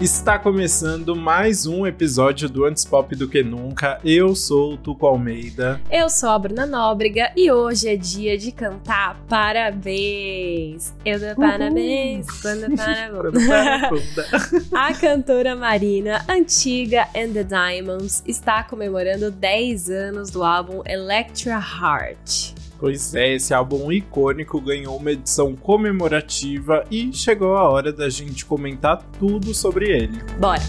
Está começando mais um episódio do Antes Pop do Que Nunca. Eu sou o Tuco Almeida. Eu sou a Bruna Nóbrega e hoje é dia de cantar parabéns. Eu dou parabéns quando parabunda. A cantora Marina, antiga and the Diamonds, está comemorando 10 anos do álbum Electra Heart. Pois é, esse álbum icônico ganhou uma edição comemorativa e chegou a hora da gente comentar tudo sobre ele. Bora!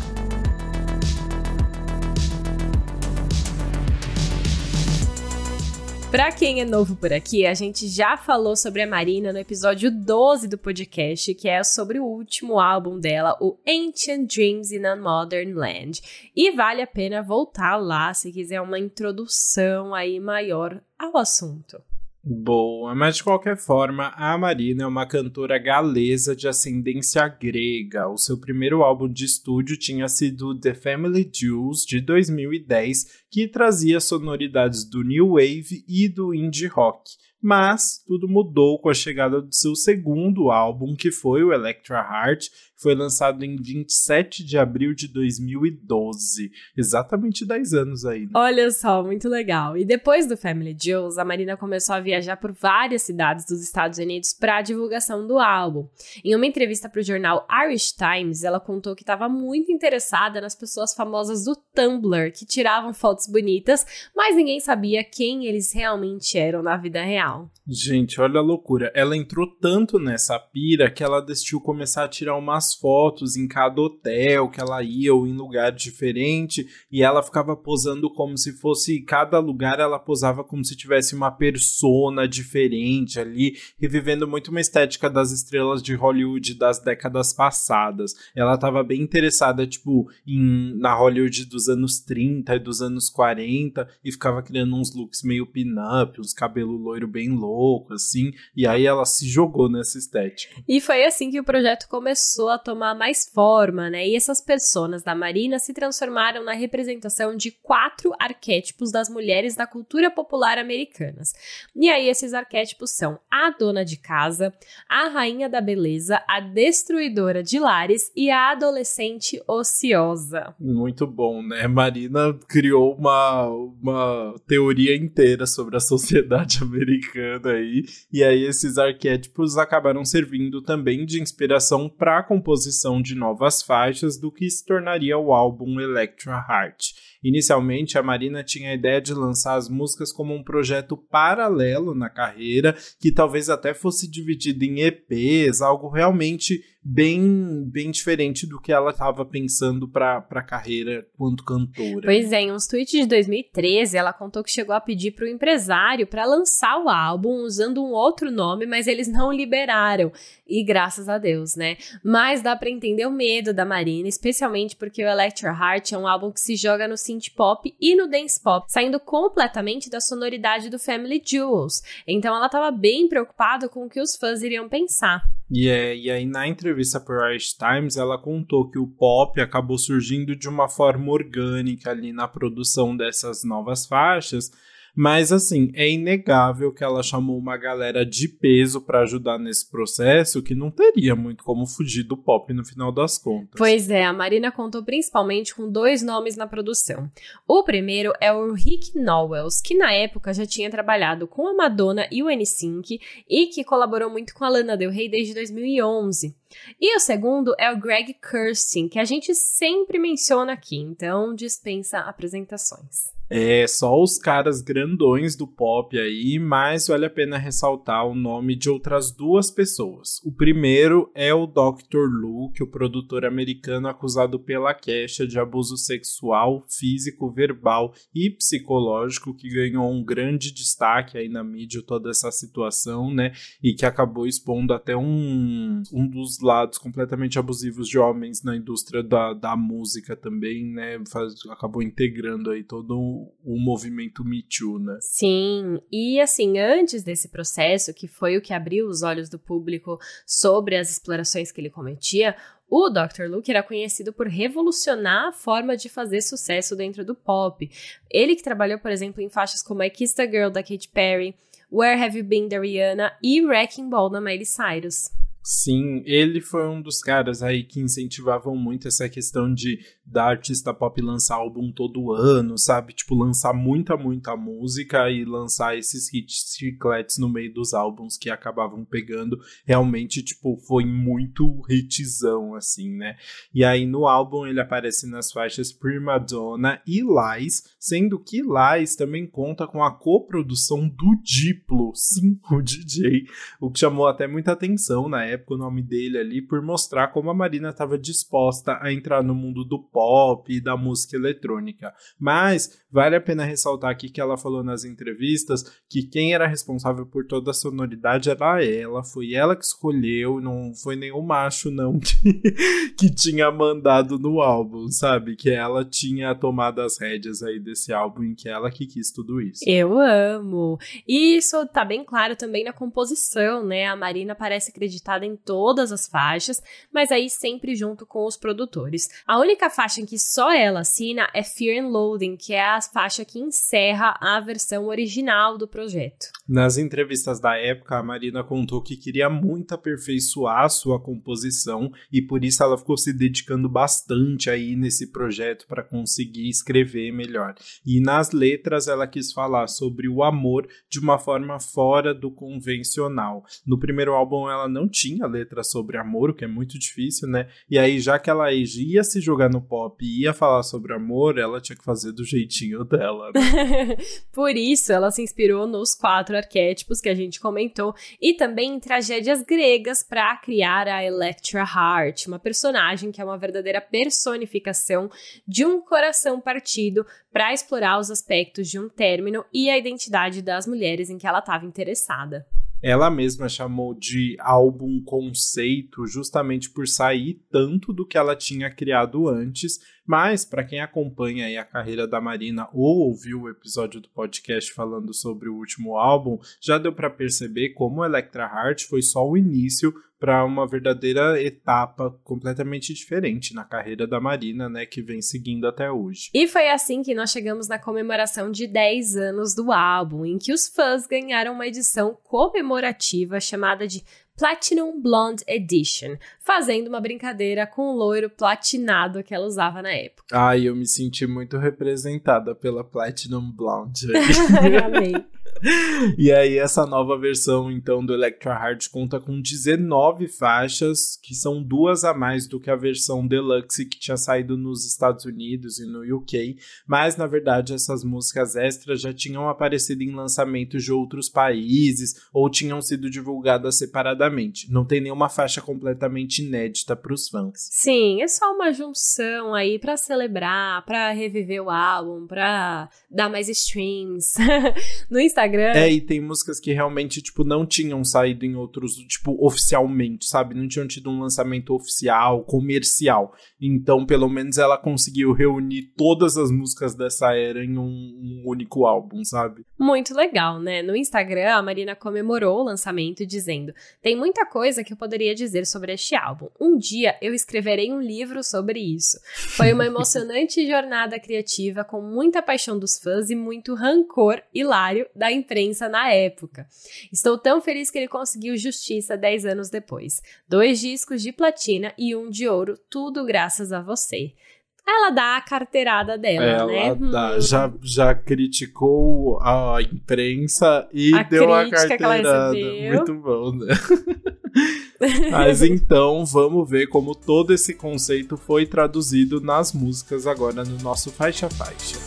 Pra quem é novo por aqui, a gente já falou sobre a Marina no episódio 12 do podcast, que é sobre o último álbum dela, o Ancient Dreams in a Modern Land. E vale a pena voltar lá se quiser uma introdução aí maior ao assunto. Boa, mas de qualquer forma, a Marina é uma cantora galesa de ascendência grega. O seu primeiro álbum de estúdio tinha sido The Family Jewels, de 2010, que trazia sonoridades do New Wave e do indie rock. Mas tudo mudou com a chegada do seu segundo álbum, que foi o Electra Heart, que foi lançado em 27 de abril de 2012. Exatamente 10 anos aí. Né? Olha só, muito legal. E depois do Family Jewels, a Marina começou a viajar por várias cidades dos Estados Unidos para a divulgação do álbum. Em uma entrevista para o jornal Irish Times, ela contou que estava muito interessada nas pessoas famosas do Tumblr, que tiravam fotos bonitas, mas ninguém sabia quem eles realmente eram na vida real. Gente, olha a loucura. Ela entrou tanto nessa pira que ela decidiu começar a tirar umas fotos em cada hotel que ela ia ou em lugar diferente, e ela ficava posando como se fosse, cada lugar ela posava como se tivesse uma persona diferente ali, revivendo muito uma estética das estrelas de Hollywood das décadas passadas. Ela tava bem interessada, tipo, na Hollywood dos anos 30 e dos anos 40, e ficava criando uns looks meio pin-up, uns cabelo loiro bem louco, assim, e aí ela se jogou nessa estética. E foi assim que o projeto começou a tomar mais forma, né? E essas personas da Marina se transformaram na representação de 4 arquétipos das mulheres da cultura popular americanas. E aí esses arquétipos são a dona de casa, a rainha da beleza, a destruidora de lares e a adolescente ociosa. Muito bom, né? Marina criou uma teoria inteira sobre a sociedade americana. Aí, e aí esses arquétipos acabaram servindo também de inspiração para a composição de novas faixas do que se tornaria o álbum Electra Heart. Inicialmente, a Marina tinha a ideia de lançar as músicas como um projeto paralelo na carreira, que talvez até fosse dividido em EPs, algo realmente bem diferente do que ela estava pensando para a carreira quanto cantora. Pois é, em uns tweets de 2013, ela contou que chegou a pedir para o empresário para lançar o álbum usando um outro nome, mas eles não liberaram. E graças a Deus, né? Mas dá para entender o medo da Marina, especialmente porque o Electra Heart é um álbum que se joga no synth pop e no dance pop, saindo completamente da sonoridade do Family Jewels. Então ela estava bem preocupada com o que os fãs iriam pensar. E aí na entrevista para Irish Times ela contou que o pop acabou surgindo de uma forma orgânica ali na produção dessas novas faixas, mas assim, é inegável que ela chamou uma galera de peso para ajudar nesse processo, que não teria muito como fugir do pop no final das contas. Pois é, a Marina contou principalmente com 2 nomes na produção. O primeiro é o Rick Nowels, que na época já tinha trabalhado com a Madonna e o NSYNC, e que colaborou muito com a Lana Del Rey desde 2011. E o segundo é o Greg Kurstin, que a gente sempre menciona aqui, então dispensa apresentações. É, só os caras grandões do pop aí, mas vale a pena ressaltar o nome de outras 2 pessoas. O primeiro é o Dr. Luke, o produtor americano acusado pela queixa de abuso sexual, físico, verbal e psicológico, que ganhou um grande destaque aí na mídia toda essa situação, né? E que acabou expondo até um dos lados completamente abusivos de homens na indústria da música também, né? Acabou integrando aí todo o movimento Me Too, né? Sim, e assim, antes desse processo, que foi o que abriu os olhos do público sobre as explorações que ele cometia, o Dr. Luke era conhecido por revolucionar a forma de fazer sucesso dentro do pop. Ele que trabalhou, por exemplo, em faixas como I Kissed a Girl, da Katy Perry, Where Have You Been, da Rihanna, e Wrecking Ball, da Miley Cyrus. Sim, ele foi um dos caras aí que incentivavam muito essa questão de da artista pop lançar álbum todo ano, sabe? Tipo, lançar muita música e lançar esses hits chicletes no meio dos álbuns que acabavam pegando. Realmente, tipo, foi muito hitzão, assim, né? E aí, no álbum, ele aparece nas faixas Primadonna e Lies, sendo que Lies também conta com a coprodução do Diplo, sim, o DJ, o que chamou até muita atenção na época, o nome dele ali, por mostrar como a Marina estava disposta a entrar no mundo do pop e da música eletrônica. Mas vale a pena ressaltar aqui que ela falou nas entrevistas que quem era responsável por toda a sonoridade era ela, foi ela que escolheu, não foi nenhum macho não que tinha mandado no álbum, sabe? Que ela tinha tomado as rédeas aí desse álbum, em que ela que quis tudo isso. Eu amo! E isso tá bem claro também na composição, né? A Marina parece acreditada em todas as faixas, mas aí sempre junto com os produtores. A única faixa em que só ela assina é Fear and Loathing, que é a faixa que encerra a versão original do projeto. Nas entrevistas da época, a Marina contou que queria muito aperfeiçoar sua composição e por isso ela ficou se dedicando bastante aí nesse projeto para conseguir escrever melhor. E nas letras ela quis falar sobre o amor de uma forma fora do convencional. No primeiro álbum ela não tinha letra sobre amor, o que é muito difícil, né? E aí, já que ela ia se jogar no pop e ia falar sobre amor, ela tinha que fazer do jeitinho dela, né? Por isso, ela se inspirou nos 4 arquétipos que a gente comentou e também em tragédias gregas para criar a Electra Heart, uma personagem que é uma verdadeira personificação de um coração partido para explorar os aspectos de um término e a identidade das mulheres em que ela estava interessada. Ela mesma chamou de álbum conceito justamente por sair tanto do que ela tinha criado antes, mas para quem acompanha aí a carreira da Marina ou ouviu o episódio do podcast falando sobre o último álbum, já deu para perceber como Electra Heart foi só o início para uma verdadeira etapa completamente diferente na carreira da Marina, né, que vem seguindo até hoje. E foi assim que nós chegamos na comemoração de 10 anos do álbum, em que os fãs ganharam uma edição comemorativa chamada de Platinum Blonde Edition, fazendo uma brincadeira com o loiro platinado que ela usava na época. Ai, eu me senti muito representada pela Platinum Blonde. Amei. E aí, essa nova versão, então, do Electra Heart conta com 19 faixas, que são 2 a mais do que a versão deluxe que tinha saído nos Estados Unidos e no UK, mas, na verdade, essas músicas extras já tinham aparecido em lançamentos de outros países ou tinham sido divulgadas separadamente. Não tem nenhuma faixa completamente inédita para os fãs. Sim, é só uma junção aí para celebrar, para reviver o álbum, para dar mais streams. No Instagram, e tem músicas que realmente, tipo, não tinham saído em outros, tipo, oficialmente, sabe? Não tinham tido um lançamento oficial, comercial. Então, pelo menos, ela conseguiu reunir todas as músicas dessa era em um único álbum, sabe? Muito legal, né? No Instagram, a Marina comemorou o lançamento dizendo: tem muita coisa que eu poderia dizer sobre este álbum. Um dia eu escreverei um livro sobre isso. Foi uma emocionante jornada criativa com muita paixão dos fãs e muito rancor hilário da imprensa na época. Estou tão feliz que ele conseguiu justiça 10 anos depois. 2 discos de platina e 1 de ouro, tudo graças a você. Ela dá a carteirada dela, né? Ela dá. Já criticou a imprensa e deu a carteirada. Muito bom, né? Mas então, vamos ver como todo esse conceito foi traduzido nas músicas agora no nosso Faixa Faixa.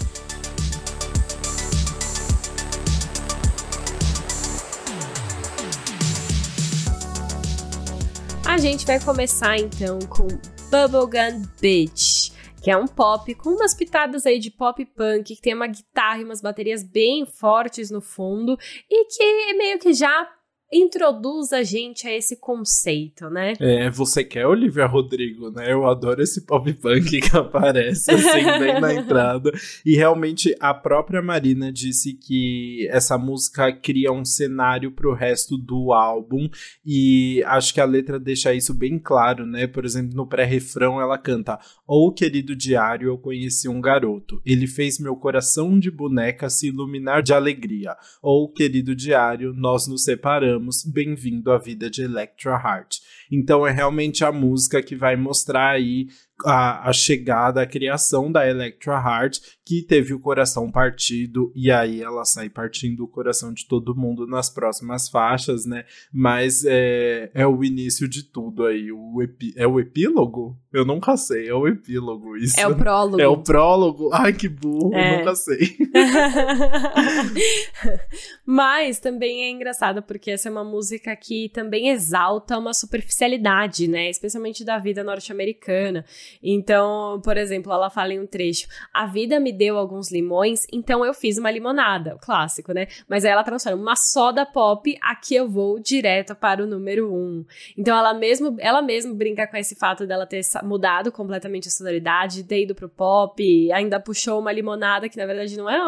A gente vai começar então com Bubblegum Beach, que é um pop com umas pitadas aí de pop punk, que tem uma guitarra e umas baterias bem fortes no fundo e que meio que já introduz a gente a esse conceito, né? É, você quer Olivia Rodrigo, né? Eu adoro esse pop punk que aparece assim, bem na entrada. E realmente a própria Marina disse que essa música cria um cenário pro resto do álbum e acho que a letra deixa isso bem claro, né? Por exemplo, no pré-refrão ela canta: "Oh, querido diário, eu conheci um garoto. Ele fez meu coração de boneca se iluminar de alegria. Oh, querido diário, nós nos separamos. cantamos Bem-vindo à Vida de Electra Heart. Então é realmente a música que vai mostrar aí a chegada, a criação da Electra Heart, que teve o coração partido, e aí ela sai partindo o coração de todo mundo nas próximas faixas, né? Mas é o início de tudo aí. É o epílogo? Eu nunca sei, é o epílogo isso. É o prólogo. É o prólogo? Ai, que burro, eu nunca sei. Mas também é engraçado, porque essa é uma música que também exalta uma superficialidade, né? Especialmente da vida norte-americana. Então, por exemplo, ela fala em um trecho: a vida me deu alguns limões, então eu fiz uma limonada, o clássico, né? Mas aí ela transforma uma soda pop, aqui eu vou direto para o número 1. Então ela mesmo brinca com esse fato dela ter mudado completamente a sonoridade, ter ido pro pop, ainda puxou uma limonada, que na verdade não é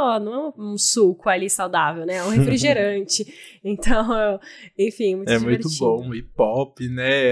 um suco ali saudável, né? É um refrigerante. Então, enfim, muito divertido. É muito bom, e pop, né?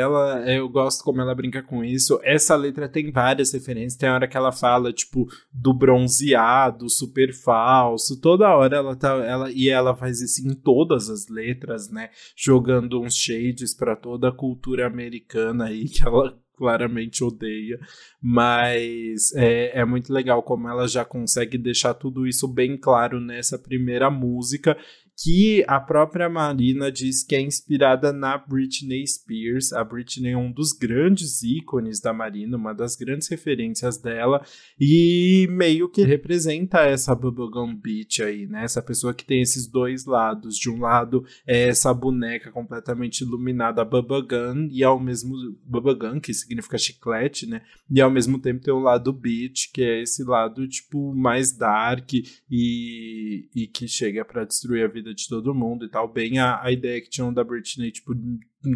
Eu gosto como ela brinca com isso. Essa letra tem várias referências, tem a hora que ela fala, tipo, do bronzeado, super falso, toda hora ela faz isso em todas as letras, né, jogando uns shades pra toda a cultura americana aí, que ela claramente odeia, mas é muito legal como ela já consegue deixar tudo isso bem claro nessa primeira música, que a própria Marina diz que é inspirada na Britney Spears. A Britney é um dos grandes ícones da Marina, uma das grandes referências dela, e meio que representa essa Bubblegum Beach aí, né? Essa pessoa que tem esses dois lados. De um lado é essa boneca completamente iluminada, Bubblegum, e ao mesmo... Bubblegum, que significa chiclete, né? E ao mesmo tempo tem o lado Beach, que é esse lado, tipo, mais dark e que chega pra destruir a vida de todo mundo e tal, bem a ideia que tinham da Britney, tipo,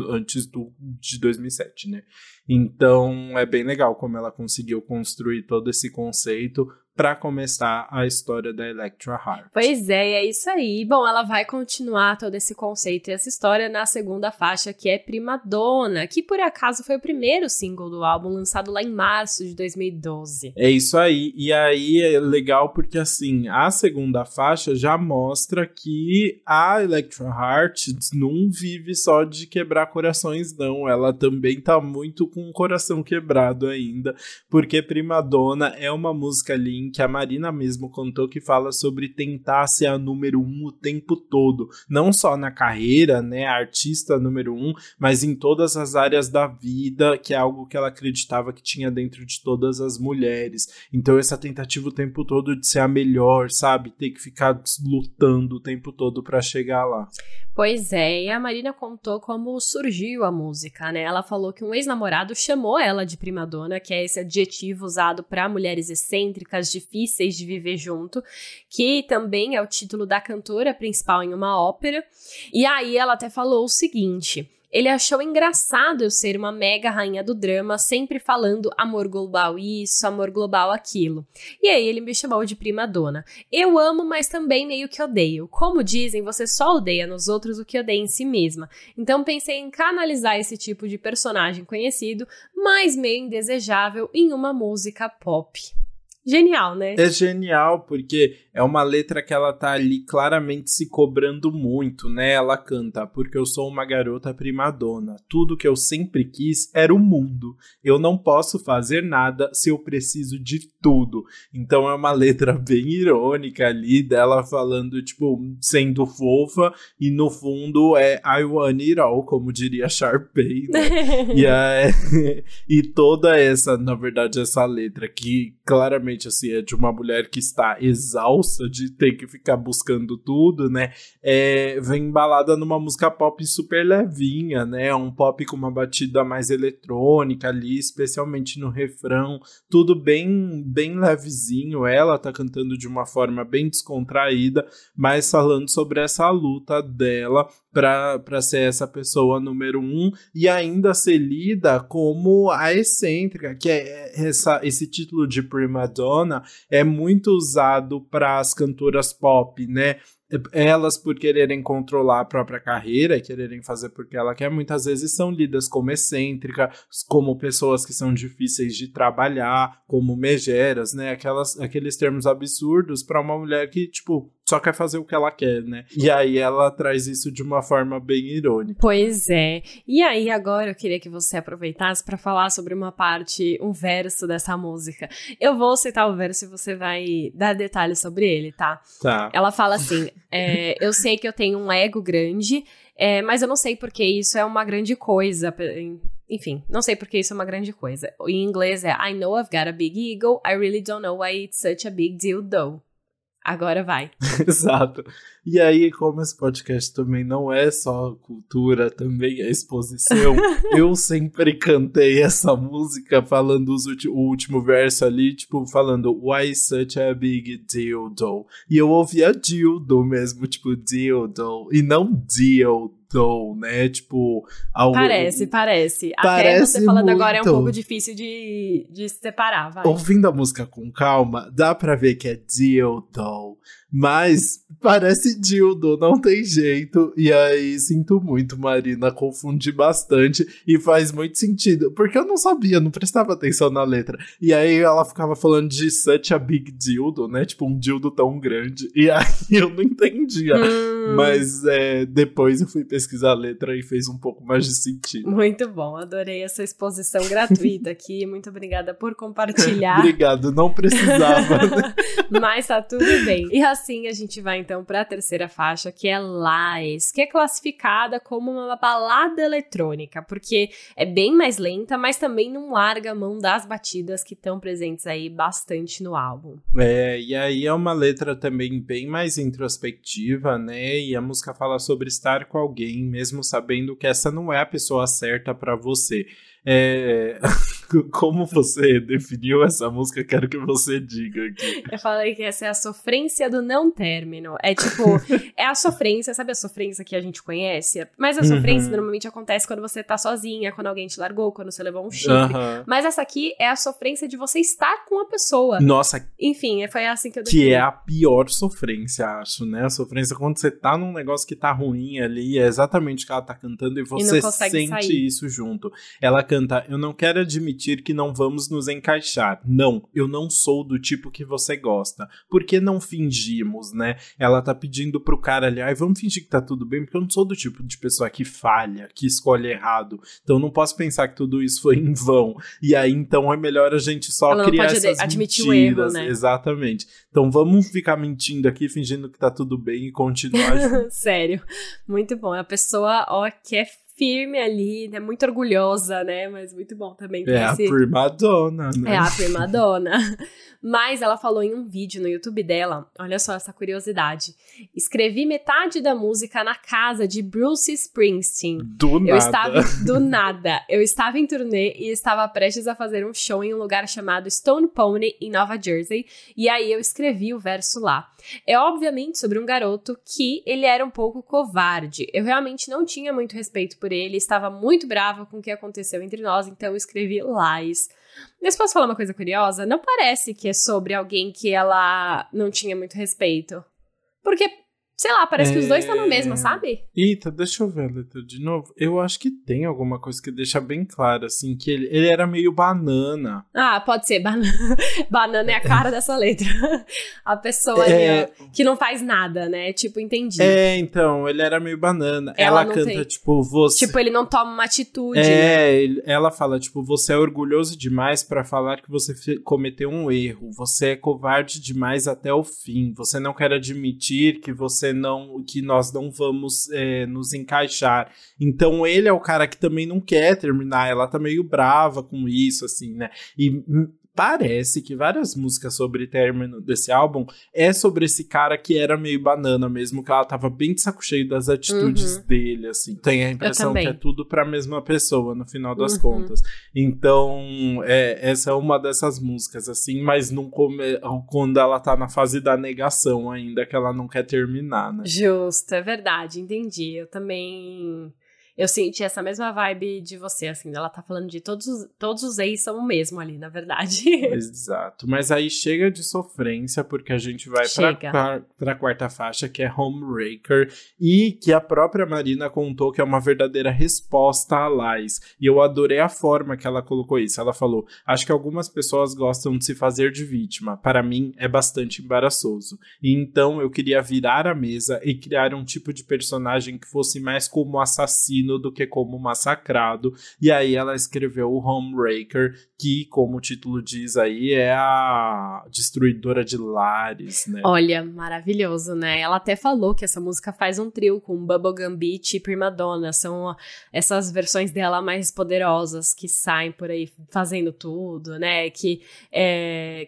antes de 2007, né? Então, é bem legal como ela conseguiu construir todo esse conceito para começar a história da Electra Heart. Pois é isso aí. Bom, ela vai continuar todo esse conceito e essa história na segunda faixa, que é Primadonna, que por acaso foi o primeiro single do álbum, lançado lá em março de 2012. É isso aí. E aí é legal porque, assim, a segunda faixa já mostra que a Electra Heart não vive só de quebrar corações, não. Ela também tá muito com o coração quebrado ainda, porque Primadonna é uma música ali que a Marina mesmo contou, que fala sobre tentar ser a número 1 o tempo todo, não só na carreira, né, a artista número 1, mas em todas as áreas da vida, que é algo que ela acreditava que tinha dentro de todas as mulheres. Então essa tentativa o tempo todo de ser a melhor, sabe, ter que ficar lutando o tempo todo para chegar lá. Pois é, e a Marina contou como surgiu a música, né? Ela falou que um ex-namorado chamou ela de Primadonna, que é esse adjetivo usado para mulheres excêntricas, difíceis de viver junto, que também é o título da cantora principal em uma ópera. E aí ela até falou o seguinte: ele achou engraçado eu ser uma mega rainha do drama, sempre falando amor global isso, amor global aquilo. E aí ele me chamou de Primadonna. Eu amo, mas também meio que odeio. Como dizem, você só odeia nos outros o que odeia em si mesma. Então pensei em canalizar esse tipo de personagem conhecido, mas meio indesejável, em uma música pop. Genial, né? É genial, porque é uma letra que ela tá ali claramente se cobrando muito, né? Ela canta: porque eu sou uma garota primadona, tudo que eu sempre quis era o mundo, eu não posso fazer nada se eu preciso de tudo. Então é uma letra bem irônica ali, dela falando, tipo, sendo fofa, e no fundo é I want it all, como diria Sharpay, né? E toda essa, na verdade, essa letra que claramente, assim, é de uma mulher que está exausta de ter que ficar buscando tudo, né? Vem embalada numa música pop super levinha, né? Um pop com uma batida mais eletrônica ali, especialmente no refrão, tudo bem, bem levezinho. Ela tá cantando de uma forma bem descontraída, mas falando sobre essa luta dela para ser essa pessoa número 1, e ainda ser lida como a excêntrica, que é esse título de Primadonna é muito usado para as cantoras pop, né? elas, por quererem controlar a própria carreira, quererem fazer porque ela quer, muitas vezes são lidas como excêntricas, como pessoas que são difíceis de trabalhar, como megeras, né? Aqueles termos absurdos para uma mulher que, tipo, só quer fazer o que ela quer, né? E aí ela traz isso de uma forma bem irônica. Pois é. E aí agora eu queria que você aproveitasse para falar sobre uma parte, um verso dessa música. Eu vou citar o verso e você vai dar detalhes sobre ele, tá? Tá. Ela fala assim, eu sei que eu tenho um ego grande, mas eu não sei porque isso é uma grande coisa. Enfim, não sei porque isso é uma grande coisa. Em inglês é I know I've got a big ego, I really don't know why it's such a big deal though. Agora vai. Exato. E aí, como esse podcast também não é só cultura, também é exposição, eu sempre cantei essa música falando o último verso ali, tipo, falando Why such a big dildo? E eu ouvia dildo mesmo, tipo, dildo, e não dildo. Né? Tipo, parece. Até você falando muito. Agora é um pouco difícil de se separar, vai. Ouvindo a música com calma, dá pra ver que é dildo. Mas parece dildo, não tem jeito. E aí, sinto muito, Marina, confundi bastante e faz muito sentido. Porque eu não sabia, não prestava atenção na letra. E aí ela ficava falando de such a big dildo, né? Tipo, um dildo tão grande. E aí eu não entendia. Mas depois eu fui pesquisar a letra e fez um pouco mais de sentido. Muito bom, adorei essa exposição gratuita aqui. Muito obrigada por compartilhar. Obrigado, não precisava. Mas tá tudo bem. E assim a gente vai então para a terceira faixa, que é Lies, que é classificada como uma balada eletrônica, porque é bem mais lenta, mas também não larga a mão das batidas que estão presentes aí bastante no álbum. E aí é uma letra também bem mais introspectiva, né? E a música fala sobre estar com alguém, mesmo sabendo que essa não é a pessoa certa para você. Como você definiu essa música, quero que você diga aqui. Eu falei que essa é a sofrência do não término. É tipo, é a sofrência, sabe a sofrência que a gente conhece? Mas a sofrência normalmente acontece quando você tá sozinha, quando alguém te largou, quando você levou um chifre. Mas essa aqui é a sofrência de você estar com a pessoa. Nossa. Enfim, foi assim que eu defini. Que é a pior sofrência, acho, né? A sofrência quando você tá num negócio que tá ruim ali, é exatamente o que ela tá cantando e você sente sair. Isso junto. Ela canta, eu não quero admitir que não vamos nos encaixar. Não, eu não sou do tipo que você gosta. Por que não fingimos, né? Ela tá pedindo pro cara ali, ai, vamos fingir que tá tudo bem, porque eu não sou do tipo de pessoa que falha, que escolhe errado. Então não posso pensar que tudo isso foi em vão. E aí, então, é melhor a gente só ela criar essas admitir mentiras. O erro, né? Exatamente. Então vamos ficar mentindo aqui, fingindo que tá tudo bem e continuar. Sério. Muito bom. A pessoa, que é firme ali, né? Muito orgulhosa, né? Mas muito bom também. A Primadonna, né? É a Primadonna. Mas ela falou em um vídeo no YouTube dela, olha só essa curiosidade. Escrevi metade da música na casa de Bruce Springsteen. Do nada. Eu estava em turnê e estava prestes a fazer um show em um lugar chamado Stone Pony, em Nova Jersey. E aí eu escrevi o verso lá. É obviamente sobre um garoto que ele era um pouco covarde. Eu realmente não tinha muito respeito por ele, estava muito brava com o que aconteceu entre nós, então eu escrevi Lies. Mas posso falar uma coisa curiosa? Não parece que é sobre alguém que ela não tinha muito respeito. Porque, sei lá, parece que os dois estão na mesma, sabe? Eita, deixa eu ver a letra de novo. Eu acho que tem alguma coisa que deixa bem claro, assim, que ele era meio banana. Ah, pode ser. Banana é a cara dessa letra. A pessoa que não faz nada, né? Tipo, entendi. Então, ele era meio banana. Ela canta, tipo, você... Tipo, ele não toma uma atitude, né? Ela fala, tipo, você é orgulhoso demais pra falar que você cometeu um erro. Você é covarde demais até o fim. Você não quer admitir que nós não vamos nos encaixar. Então ele é o cara que também não quer terminar, ela tá meio brava com isso, assim, né? E parece que várias músicas sobre término desse álbum é sobre esse cara que era meio banana mesmo, que ela tava bem de saco cheio das atitudes dele, assim. Tem a impressão que é tudo pra mesma pessoa, no final das contas. Então, essa é uma dessas músicas, assim, mas não quando ela tá na fase da negação ainda, que ela não quer terminar, né? Justo, é verdade, entendi. Eu também... Eu senti essa mesma vibe de você, assim, ela tá falando de todos os ex são o mesmo ali, na verdade. Exato, mas aí chega de sofrência, porque a gente vai pra quarta faixa, que é Homebreaker, e que a própria Marina contou que é uma verdadeira resposta a Lies, e eu adorei a forma que ela colocou isso. Ela falou, acho que algumas pessoas gostam de se fazer de vítima, para mim é bastante embaraçoso, e então eu queria virar a mesa e criar um tipo de personagem que fosse mais como assassino do que como massacrado. E aí ela escreveu o Homebreaker, que, como o título diz aí, é a destruidora de lares, né? Olha, maravilhoso, né? Ela até falou que essa música faz um trio com Bubblegum Beach e Primadonna, são essas versões dela mais poderosas que saem por aí fazendo tudo, né? Que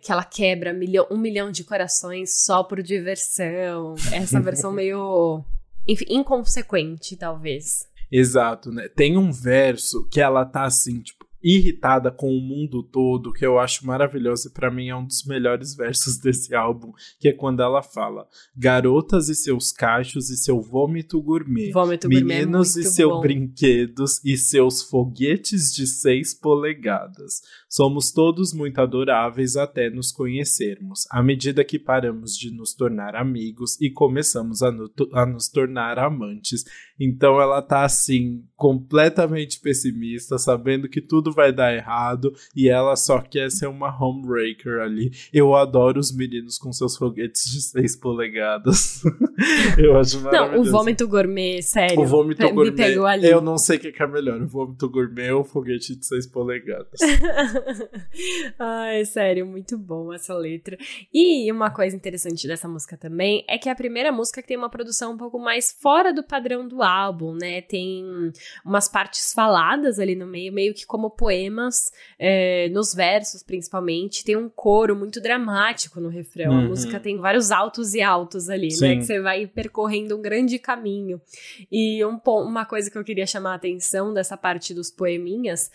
ela quebra um milhão de corações só por diversão. Essa versão meio... Enfim, inconsequente, talvez. Exato, né? Tem um verso que ela tá assim, tipo, irritada com o mundo todo, que eu acho maravilhoso e pra mim é um dos melhores versos desse álbum, que é quando ela fala, garotas e seus cachos e seu vômito gourmet, meninos e seus brinquedos e seus foguetes de 6 polegadas. Somos todos muito adoráveis até nos conhecermos, à medida que paramos de nos tornar amigos e começamos a nos tornar amantes. Então ela tá assim, completamente pessimista, sabendo que tudo vai dar errado, e ela só quer ser uma homebreaker ali. Eu adoro os meninos com seus foguetes de 6 polegadas. Eu acho maravilhoso. Não, o vômito gourmet, sério. O vômito gourmet, me pegou ali. Eu não sei o que é melhor, o vômito gourmet ou o foguete de 6 polegadas. Ai, sério, muito bom essa letra. E uma coisa interessante dessa música também é que é a primeira música que tem uma produção um pouco mais fora do padrão do álbum, né? Tem umas partes faladas ali no meio, meio que como poemas, nos versos principalmente. Tem um coro muito dramático no refrão. Uhum. A música tem vários altos e altos ali, sim, né? Que você vai percorrendo um grande caminho. E uma coisa que eu queria chamar a atenção dessa parte dos poeminhas,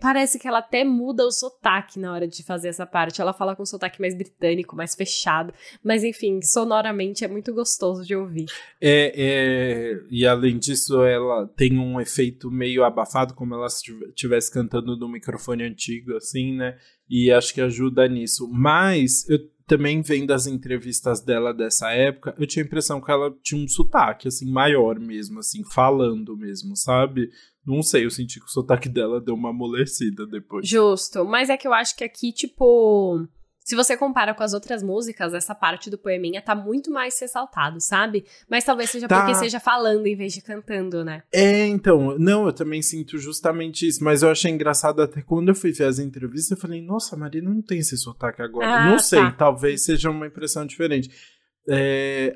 parece que ela até muda o sotaque na hora de fazer essa parte. Ela fala com um sotaque mais britânico, mais fechado. Mas, enfim, sonoramente é muito gostoso de ouvir. E, além disso, ela tem um efeito meio abafado, como ela estivesse cantando no microfone antigo, assim, né? E acho que ajuda nisso. Mas eu também vendo as entrevistas dela dessa época, eu tinha a impressão que ela tinha um sotaque, assim, maior mesmo, assim, falando mesmo, sabe? Não sei, eu senti que o sotaque dela deu uma amolecida depois. Justo, mas é que eu acho que aqui, tipo... Se você compara com as outras músicas, essa parte do poeminha tá muito mais ressaltado, sabe? Mas talvez seja porque seja falando em vez de cantando, né? É, então, não, eu também sinto justamente isso, mas eu achei engraçado até quando eu fui ver as entrevistas, eu falei, nossa, a Marina não tem esse sotaque agora. Não sei, talvez seja uma impressão diferente.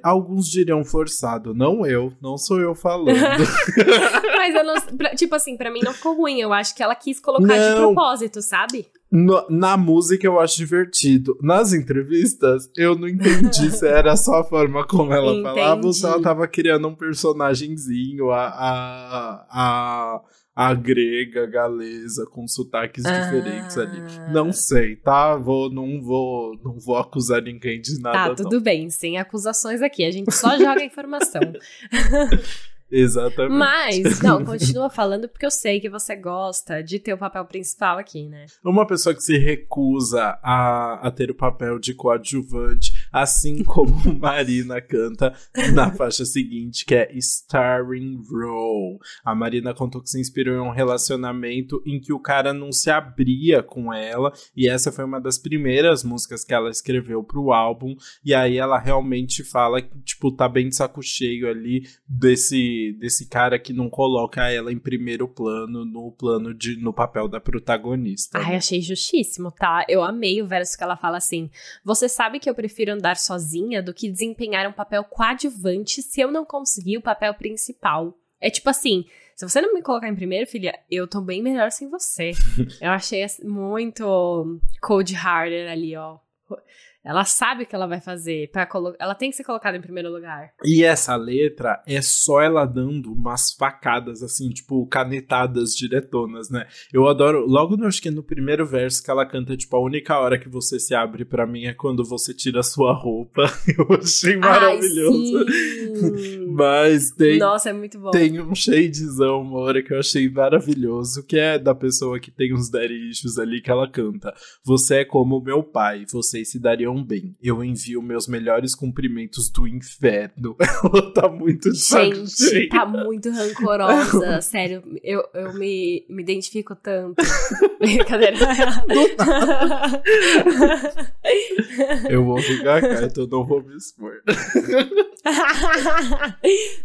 Alguns diriam forçado, não sou eu falando. Mas eu não, tipo assim, pra mim não ficou ruim, eu acho que ela quis colocar de propósito, sabe? Na música eu acho divertido. Nas entrevistas, eu não entendi se era só a forma como ela falava ou se ela tava criando um personagenzinho, a grega, a galesa, com sotaques diferentes ali. Não sei, tá? Não vou acusar ninguém de nada. Tá, tudo bem, sem acusações aqui. A gente só joga informação. Exatamente. Mas, não, continua falando porque eu sei que você gosta de ter o papel principal aqui, né? Uma pessoa que se recusa a ter o papel de coadjuvante, assim como Marina canta na faixa seguinte, que é Starring Role. A Marina contou que se inspirou em um relacionamento em que o cara não se abria com ela, e essa foi uma das primeiras músicas que ela escreveu pro álbum, e aí ela realmente fala que, tipo, tá bem de saco cheio ali desse cara que não coloca ela em primeiro plano, no papel da protagonista. Ai, achei justíssimo, tá? Eu amei o verso que ela fala assim, você sabe que eu prefiro andar sozinha do que desempenhar um papel coadjuvante se eu não conseguir o papel principal. É tipo assim, se você não me colocar em primeiro, filha, eu tô bem melhor sem você. Eu achei muito cold-hearted ali, ó. Ela sabe o que ela vai fazer, ela tem que ser colocada em primeiro lugar. E essa letra é só ela dando umas facadas, assim, tipo, canetadas diretonas, né? Eu adoro, logo acho que no primeiro verso que ela canta, tipo, a única hora que você se abre pra mim é quando você tira a sua roupa. Eu achei maravilhoso. Ai, sim. Mas tem... Nossa, é muito bom. Tem um shadezão, Moura, que eu achei maravilhoso, que é da pessoa que tem uns daddy issues ali, que ela canta: "Você é como meu pai, vocês se dariam bem. Eu envio meus melhores cumprimentos do inferno." Ela tá muito chateada. Gente, tá muito rancorosa, sério. Eu me identifico tanto. Brincadeira. Eu vou ficar cá, então não vou me expor.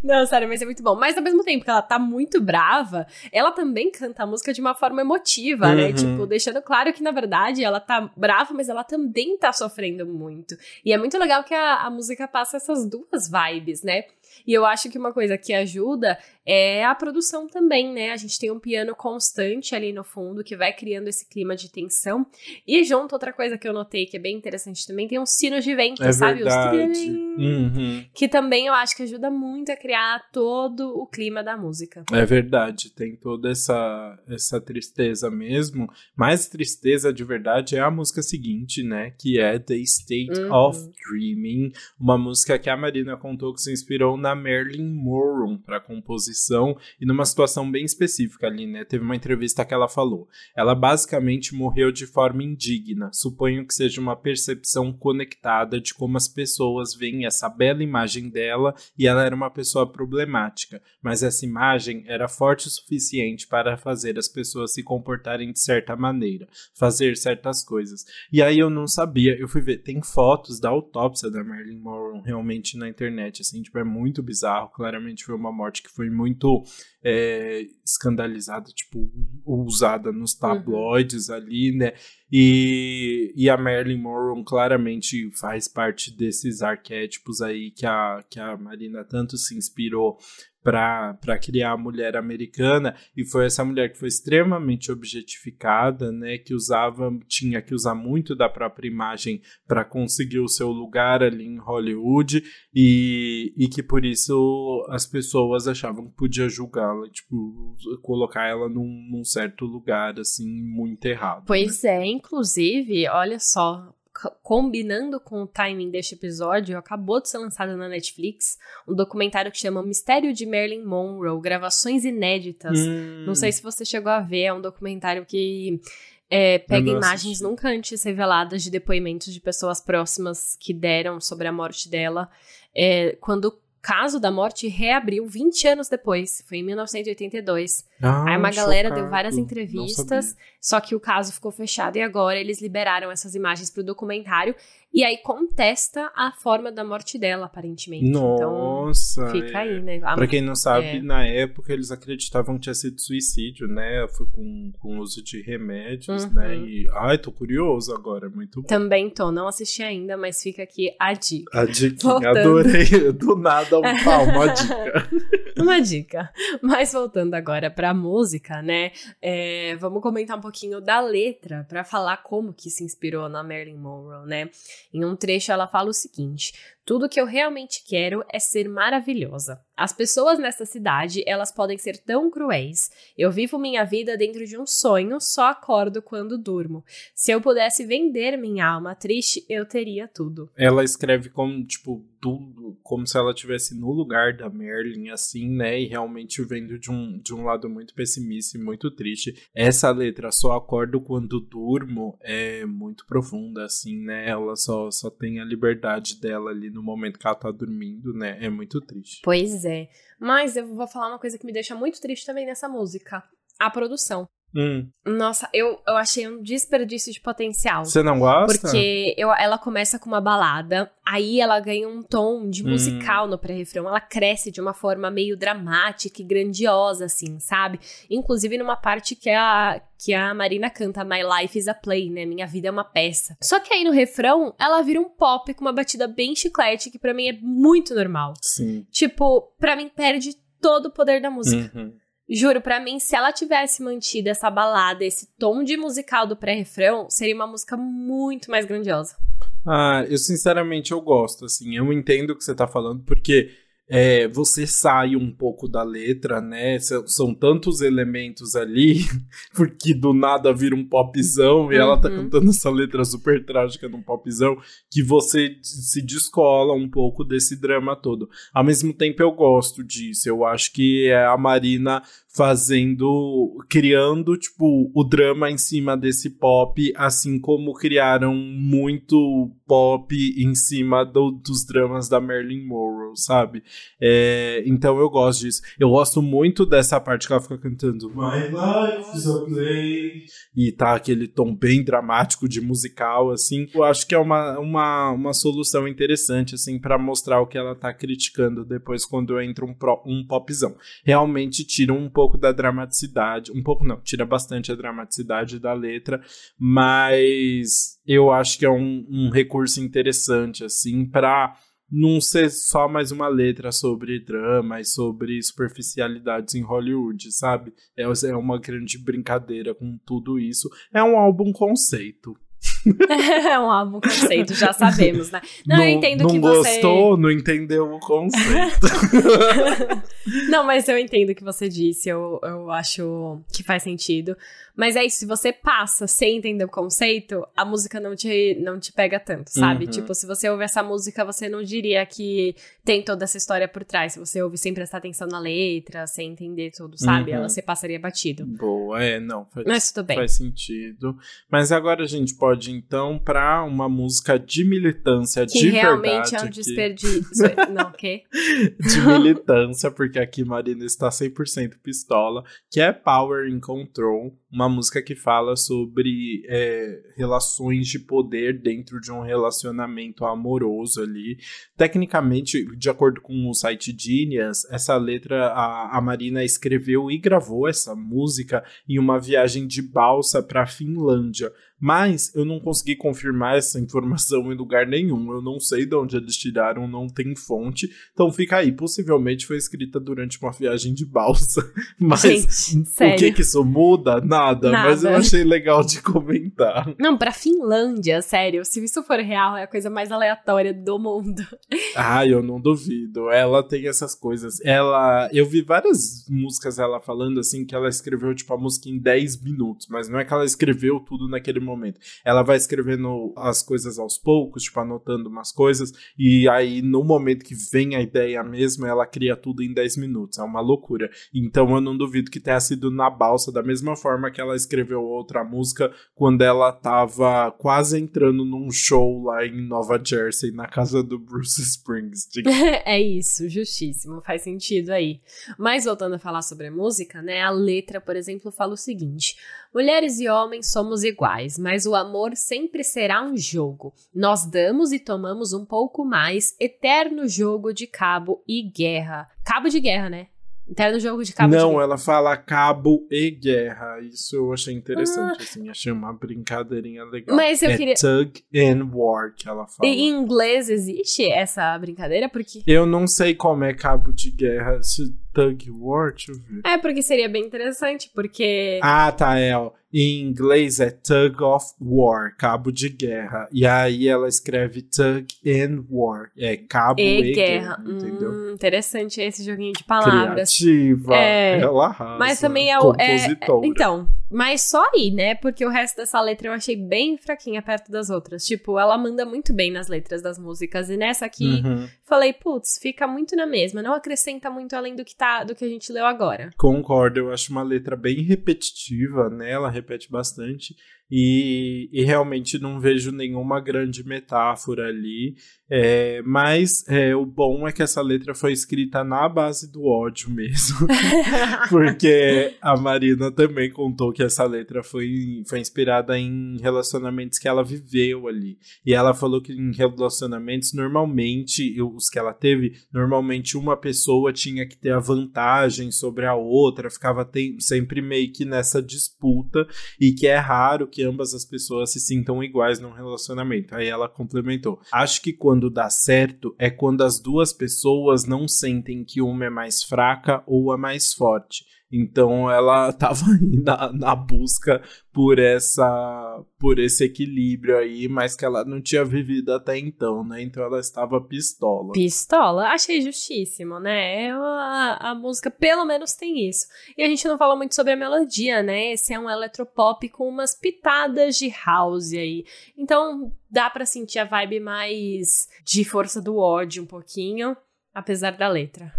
Não, sério, mas é muito bom. Mas ao mesmo tempo que ela tá muito brava, ela também canta a música de uma forma emotiva, uhum, né? Tipo, deixando claro que, na verdade, ela tá brava, mas ela também tá sofrendo muito. E é muito legal que a música passa essas duas vibes, né? E eu acho que uma coisa que ajuda é a produção também, né? A gente tem um piano constante ali no fundo que vai criando esse clima de tensão. E junto, outra coisa que eu notei que é bem interessante também, tem uns sinos de vento, é, sabe? Verdade. Os trim, uhum, que também eu acho que ajuda muito a criar todo o clima da música. É verdade, tem toda essa tristeza mesmo. Mas tristeza de verdade é a música seguinte, né? Que é The State, uhum, of Dreaming. Uma música que a Marina contou que se inspirou na Marilyn Monroe para composição e numa situação bem específica ali, né? Teve uma entrevista que ela falou: "Ela basicamente morreu de forma indigna. Suponho que seja uma percepção conectada de como as pessoas veem essa bela imagem dela, e ela era uma pessoa problemática, mas essa imagem era forte o suficiente para fazer as pessoas se comportarem de certa maneira, fazer certas coisas." E aí eu não sabia, eu fui ver, tem fotos da autópsia da Marilyn Monroe realmente na internet, assim, tipo, é muito bizarro. Claramente foi uma morte que foi muito escandalizada, tipo, usada nos tabloides, uhum, ali, né? E a Marilyn Monroe claramente faz parte desses arquétipos aí que a Marina tanto se inspirou para criar a mulher americana, e foi essa mulher que foi extremamente objetificada, né, que tinha que usar muito da própria imagem para conseguir o seu lugar ali em Hollywood, e que por isso as pessoas achavam que podia julgá-la, tipo, colocar ela num certo lugar, assim, muito errado. Pois, né? É, inclusive, olha só, combinando com o timing deste episódio, acabou de ser lançado na Netflix um documentário que chama Mistério de Marilyn Monroe, gravações inéditas. Não sei se você chegou a ver, é um documentário que pega imagens nunca antes reveladas de depoimentos de pessoas próximas que deram sobre a morte dela, quando o caso da morte reabriu 20 anos depois, foi em 1982. Aí uma galera deu várias entrevistas, só que o caso ficou fechado, e agora eles liberaram essas imagens pro documentário, e aí contesta a forma da morte dela, aparentemente. Nossa! Então, fica aí, né? Pra quem não sabe, na época eles acreditavam que tinha sido suicídio, né? Foi com uso de remédios, uhum, né? E, tô curioso agora, muito bom. Também tô, não assisti ainda, mas fica aqui a dica. A diquinha, adorei, do nada, uma dica. Uma dica. Mas voltando agora pra música, né? Vamos comentar um pouquinho da letra para falar como que se inspirou na Marilyn Monroe, né? Em um trecho ela fala o seguinte: "Tudo que eu realmente quero é ser maravilhosa. As pessoas nessa cidade, elas podem ser tão cruéis. Eu vivo minha vida dentro de um sonho, só acordo quando durmo. Se eu pudesse vender minha alma triste, eu teria tudo." Ela escreve como, tipo, tudo, como se ela estivesse no lugar da Marilyn, assim, né? E realmente vendo de um lado muito pessimista e muito triste. Essa letra, "só acordo quando durmo", é muito profunda, assim, né? Ela só tem a liberdade dela ali no momento que ela tá dormindo, né? É muito triste. Pois é. Mas eu vou falar uma coisa que me deixa muito triste também nessa música: a produção. Nossa, eu achei um desperdício de potencial. Você não gosta? Porque ela começa com uma balada, aí ela ganha um tom de musical no pré-refrão, ela cresce de uma forma meio dramática e grandiosa, assim, sabe? Inclusive numa parte que a Marina canta "My Life is a Play", né? Minha vida é uma peça. Só que aí no refrão, ela vira um pop com uma batida bem chiclete, que pra mim é muito normal. Sim. Tipo, pra mim perde todo o poder da música. Uhum. Juro, pra mim, se ela tivesse mantido essa balada, esse tom de musical do pré-refrão, seria uma música muito mais grandiosa. Eu, sinceramente, eu gosto, assim. Eu entendo o que você tá falando, porque você sai um pouco da letra, né? São tantos elementos ali, porque do nada vira um popzão, e ela tá cantando essa letra super trágica num popzão, que você se descola um pouco desse drama todo. Ao mesmo tempo, eu gosto disso. Eu acho que é a Marina criando, tipo, o drama em cima desse pop, assim como criaram muito pop em cima dos dramas da Marilyn Monroe, sabe? Então eu gosto disso. Eu gosto muito dessa parte que ela fica cantando My Life is a Play, e tá aquele tom bem dramático de musical, assim. Eu acho que é uma solução interessante, assim, pra mostrar o que ela tá criticando depois quando entra um popzão. Realmente tira um pouco da dramaticidade, um pouco não, tira bastante a dramaticidade da letra, mas eu acho que é um recurso interessante, assim, pra não ser só mais uma letra sobre drama e sobre superficialidades em Hollywood, sabe? É uma grande brincadeira com tudo isso. É um álbum conceito. É um álbum conceito, já sabemos, né? Não, eu entendo que você... Não gostou, não entendeu o conceito. Não, mas eu entendo o que você disse, eu acho que faz sentido. Mas é isso, se você passa sem entender o conceito, a música não te pega tanto, sabe? Uhum. Tipo, se você ouvir essa música, você não diria que tem toda essa história por trás. Se você ouvir sem prestar atenção na letra, sem entender tudo, sabe? Uhum. Ela se passaria batido. Boa, não. Mas tudo bem. Faz sentido. Mas agora a gente pode, então, pra uma música de militância, que de verdade. Que realmente é um desperdício. Não, o quê? De militância, porque aqui Marina está 100% pistola, que é Power in Control. Uma música que fala sobre relações de poder dentro de um relacionamento amoroso ali. Tecnicamente, de acordo com o site Genius, essa letra, a Marina escreveu e gravou essa música em uma viagem de balsa para a Finlândia. Mas eu não consegui confirmar essa informação em lugar nenhum. Eu não sei de onde eles tiraram, não tem fonte. Então fica aí, possivelmente foi escrita durante uma viagem de balsa. Mas gente, sério? O que isso muda? Nada, mas eu achei legal de comentar. Não, pra Finlândia, sério, se isso for real, é a coisa mais aleatória do mundo. Ah, eu não duvido. Ela tem essas coisas. Eu vi várias músicas ela falando assim, que ela escreveu tipo a música em 10 minutos, mas não é que ela escreveu tudo naquele momento. Ela vai escrevendo as coisas aos poucos, tipo, anotando umas coisas, e aí no momento que vem a ideia mesmo, ela cria tudo em 10 minutos. É uma loucura. Então eu não duvido que tenha sido na balsa, da mesma forma que ela escreveu outra música quando ela tava quase entrando num show lá em Nova Jersey, na casa do Bruce Springsteen. É isso, justíssimo, faz sentido aí. Mas voltando a falar sobre a música, né, a letra, por exemplo, fala o seguinte: mulheres e homens somos iguais, mas o amor sempre será um jogo. Nós damos e tomamos um pouco mais, eterno jogo de cabo e guerra. Cabo de guerra, né? Eterno jogo de cabo. Não, ela fala cabo e guerra. Isso eu achei interessante, assim. Achei uma brincadeirinha legal. Mas eu queria... tug and war que ela fala. E em inglês existe essa brincadeira? Porque... eu não sei como é cabo de guerra. Tug war, deixa eu ver. É, porque seria bem interessante, porque... ah, tá, em inglês é tug of war, cabo de guerra. E aí ela escreve tug and war. É cabo e guerra, entendeu? Interessante esse joguinho de palavras. Criativa, ela arrasa. Mas também é o... então, mas só aí, né? Porque o resto dessa letra eu achei bem fraquinha perto das outras. Tipo, ela manda muito bem nas letras das músicas. E nessa aqui, falei, putz, fica muito na mesma. Não acrescenta muito além do que do que a gente leu agora. Concordo, eu acho uma letra bem repetitiva, né? Ela repete bastante e realmente não vejo nenhuma grande metáfora ali, mas o bom é que essa letra foi escrita na base do ódio mesmo, porque a Marina também contou que essa letra foi inspirada em relacionamentos que ela viveu ali, e ela falou que em relacionamentos normalmente, os que ela teve, normalmente uma pessoa tinha que ter a vantagem sobre a outra, ficava sempre meio que nessa disputa, e que é raro que ambas as pessoas se sintam iguais num relacionamento. Aí ela complementou: acho que quando dá certo é quando as duas pessoas não sentem que uma é mais fraca ou a mais forte. Então ela estava na busca por esse equilíbrio aí, mas que ela não tinha vivido até então, né? Então ela estava pistola. Pistola? Achei justíssimo, né? A música pelo menos tem isso. E a gente não fala muito sobre a melodia, né? Esse é um eletropop com umas pitadas de house aí. Então dá pra sentir a vibe mais de força do ódio um pouquinho, apesar da letra.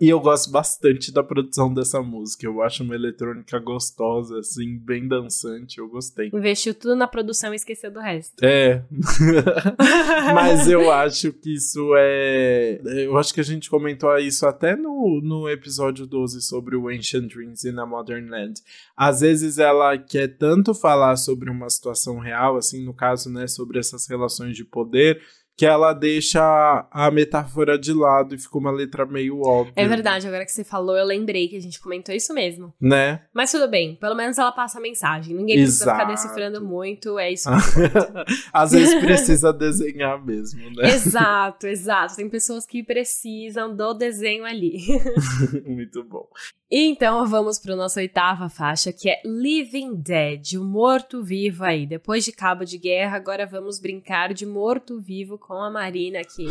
E eu gosto bastante da produção dessa música. Eu acho uma eletrônica gostosa, assim, bem dançante. Eu gostei. Investiu tudo na produção e esqueceu do resto. É. Mas eu acho que isso é... Eu acho que a gente comentou isso até no episódio 12 sobre o Ancient Dreams in a Modern Land. Às vezes ela quer tanto falar sobre uma situação real, assim, no caso, né, sobre essas relações de poder, que ela deixa a metáfora de lado e ficou uma letra meio óbvia. É verdade, agora que você falou, eu lembrei que a gente comentou isso mesmo. Né? Mas tudo bem, pelo menos ela passa a mensagem. Ninguém precisa ficar decifrando muito, é isso que às vezes precisa desenhar mesmo, né? Exato, exato. Tem pessoas que precisam do desenho ali. Muito bom. Então vamos para nossa oitava faixa, que é Living Dead, o morto-vivo aí. Depois de Cabo de Guerra, agora vamos brincar de morto-vivo com a Marina aqui.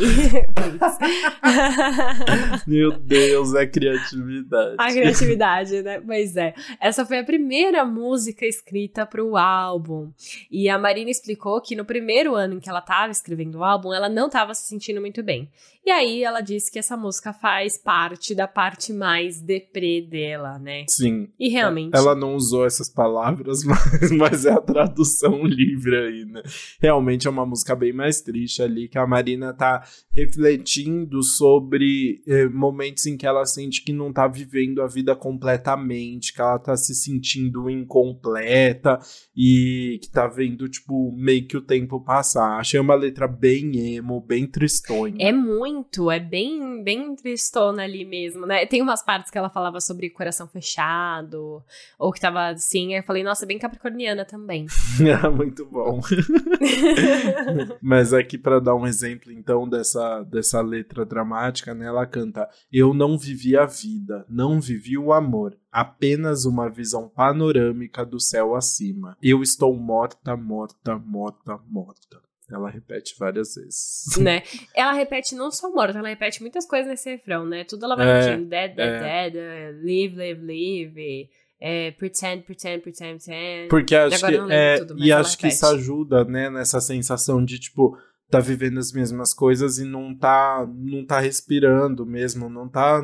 Meu Deus, a criatividade. A criatividade, né? Pois é. Essa foi a primeira música escrita para o álbum. E a Marina explicou que no primeiro ano em que ela estava escrevendo o álbum, ela não estava se sentindo muito bem. E aí ela disse que essa música faz parte da parte mais deprê dela, né? Sim. E realmente... Ela não usou essas palavras, mas é a tradução livre aí, né? Realmente é uma música bem mais triste ali, que a Marina tá refletindo sobre momentos em que ela sente que não tá vivendo a vida completamente, que ela tá se sentindo incompleta e que tá vendo, tipo, meio que o tempo passar. Achei uma letra bem emo, bem tristonha. É muito, é bem, bem tristona ali mesmo, né? Tem umas partes que ela falava sobre coração fechado, ou que tava assim, eu falei, nossa, bem capricorniana também. Muito bom. Mas aqui pra dar um exemplo, então, dessa letra dramática, né? Ela canta: eu não vivi a vida, não vivi o amor, apenas uma visão panorâmica do céu acima. Eu estou morta, morta, morta, morta. Ela repete várias vezes. Né? Ela repete não só morta, ela repete muitas coisas nesse refrão, né? Tudo ela vai repetindo. Dead, dead, dead, live, live, live. Pretend, pretend, pretend, pretend. Porque acho que, tudo, e acho que isso ajuda, né? Nessa sensação de, tipo, tá vivendo as mesmas coisas e não tá respirando mesmo, não tá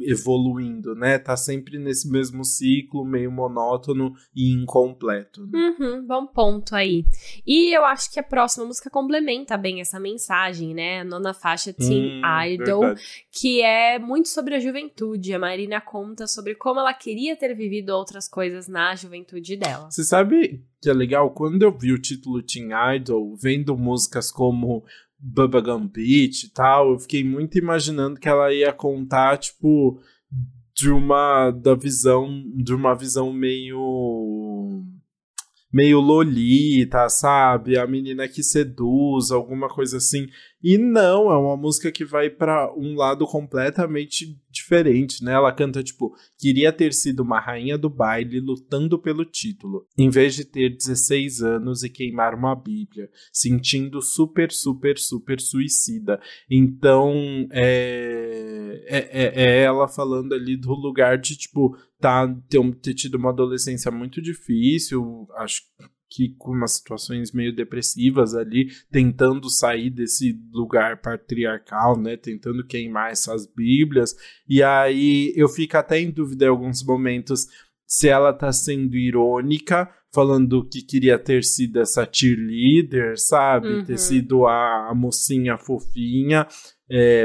evoluindo, né? Tá sempre nesse mesmo ciclo, meio monótono e incompleto. Né? Uhum, bom ponto aí. E eu acho que a próxima música complementa bem essa mensagem, né? A nona faixa, Teen Idol, verdade. Que é muito sobre a juventude. A Marina conta sobre como ela queria ter vivido outras coisas na juventude dela. Você sabe... que é legal, quando eu vi o título Teen Idol, vendo músicas como Bubblegum Beach e tal, eu fiquei muito imaginando que ela ia contar, tipo, de uma visão meio lolita, sabe? A menina que seduz, alguma coisa assim. E não, é uma música que vai pra um lado completamente diferente, né? Ela canta, tipo, queria ter sido uma rainha do baile lutando pelo título, em vez de ter 16 anos e queimar uma bíblia, sentindo super, super, super suicida. Então, é ela falando ali do lugar de, tipo, ter tido uma adolescência muito difícil, acho que com umas situações meio depressivas ali, tentando sair desse lugar patriarcal, né, tentando queimar essas bíblias, e aí eu fico até em dúvida em alguns momentos se ela tá sendo irônica, falando que queria ter sido essa cheerleader, sabe, ter sido a mocinha fofinha,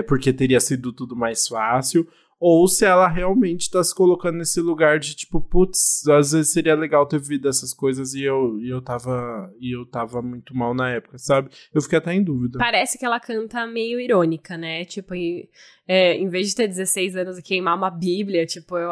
porque teria sido tudo mais fácil, ou se ela realmente tá se colocando nesse lugar de, tipo, putz, às vezes seria legal ter vivido essas coisas e eu tava muito mal na época, sabe? Eu fiquei até em dúvida. Parece que ela canta meio irônica, né? Tipo, em vez de ter 16 anos e queimar uma bíblia, tipo, eu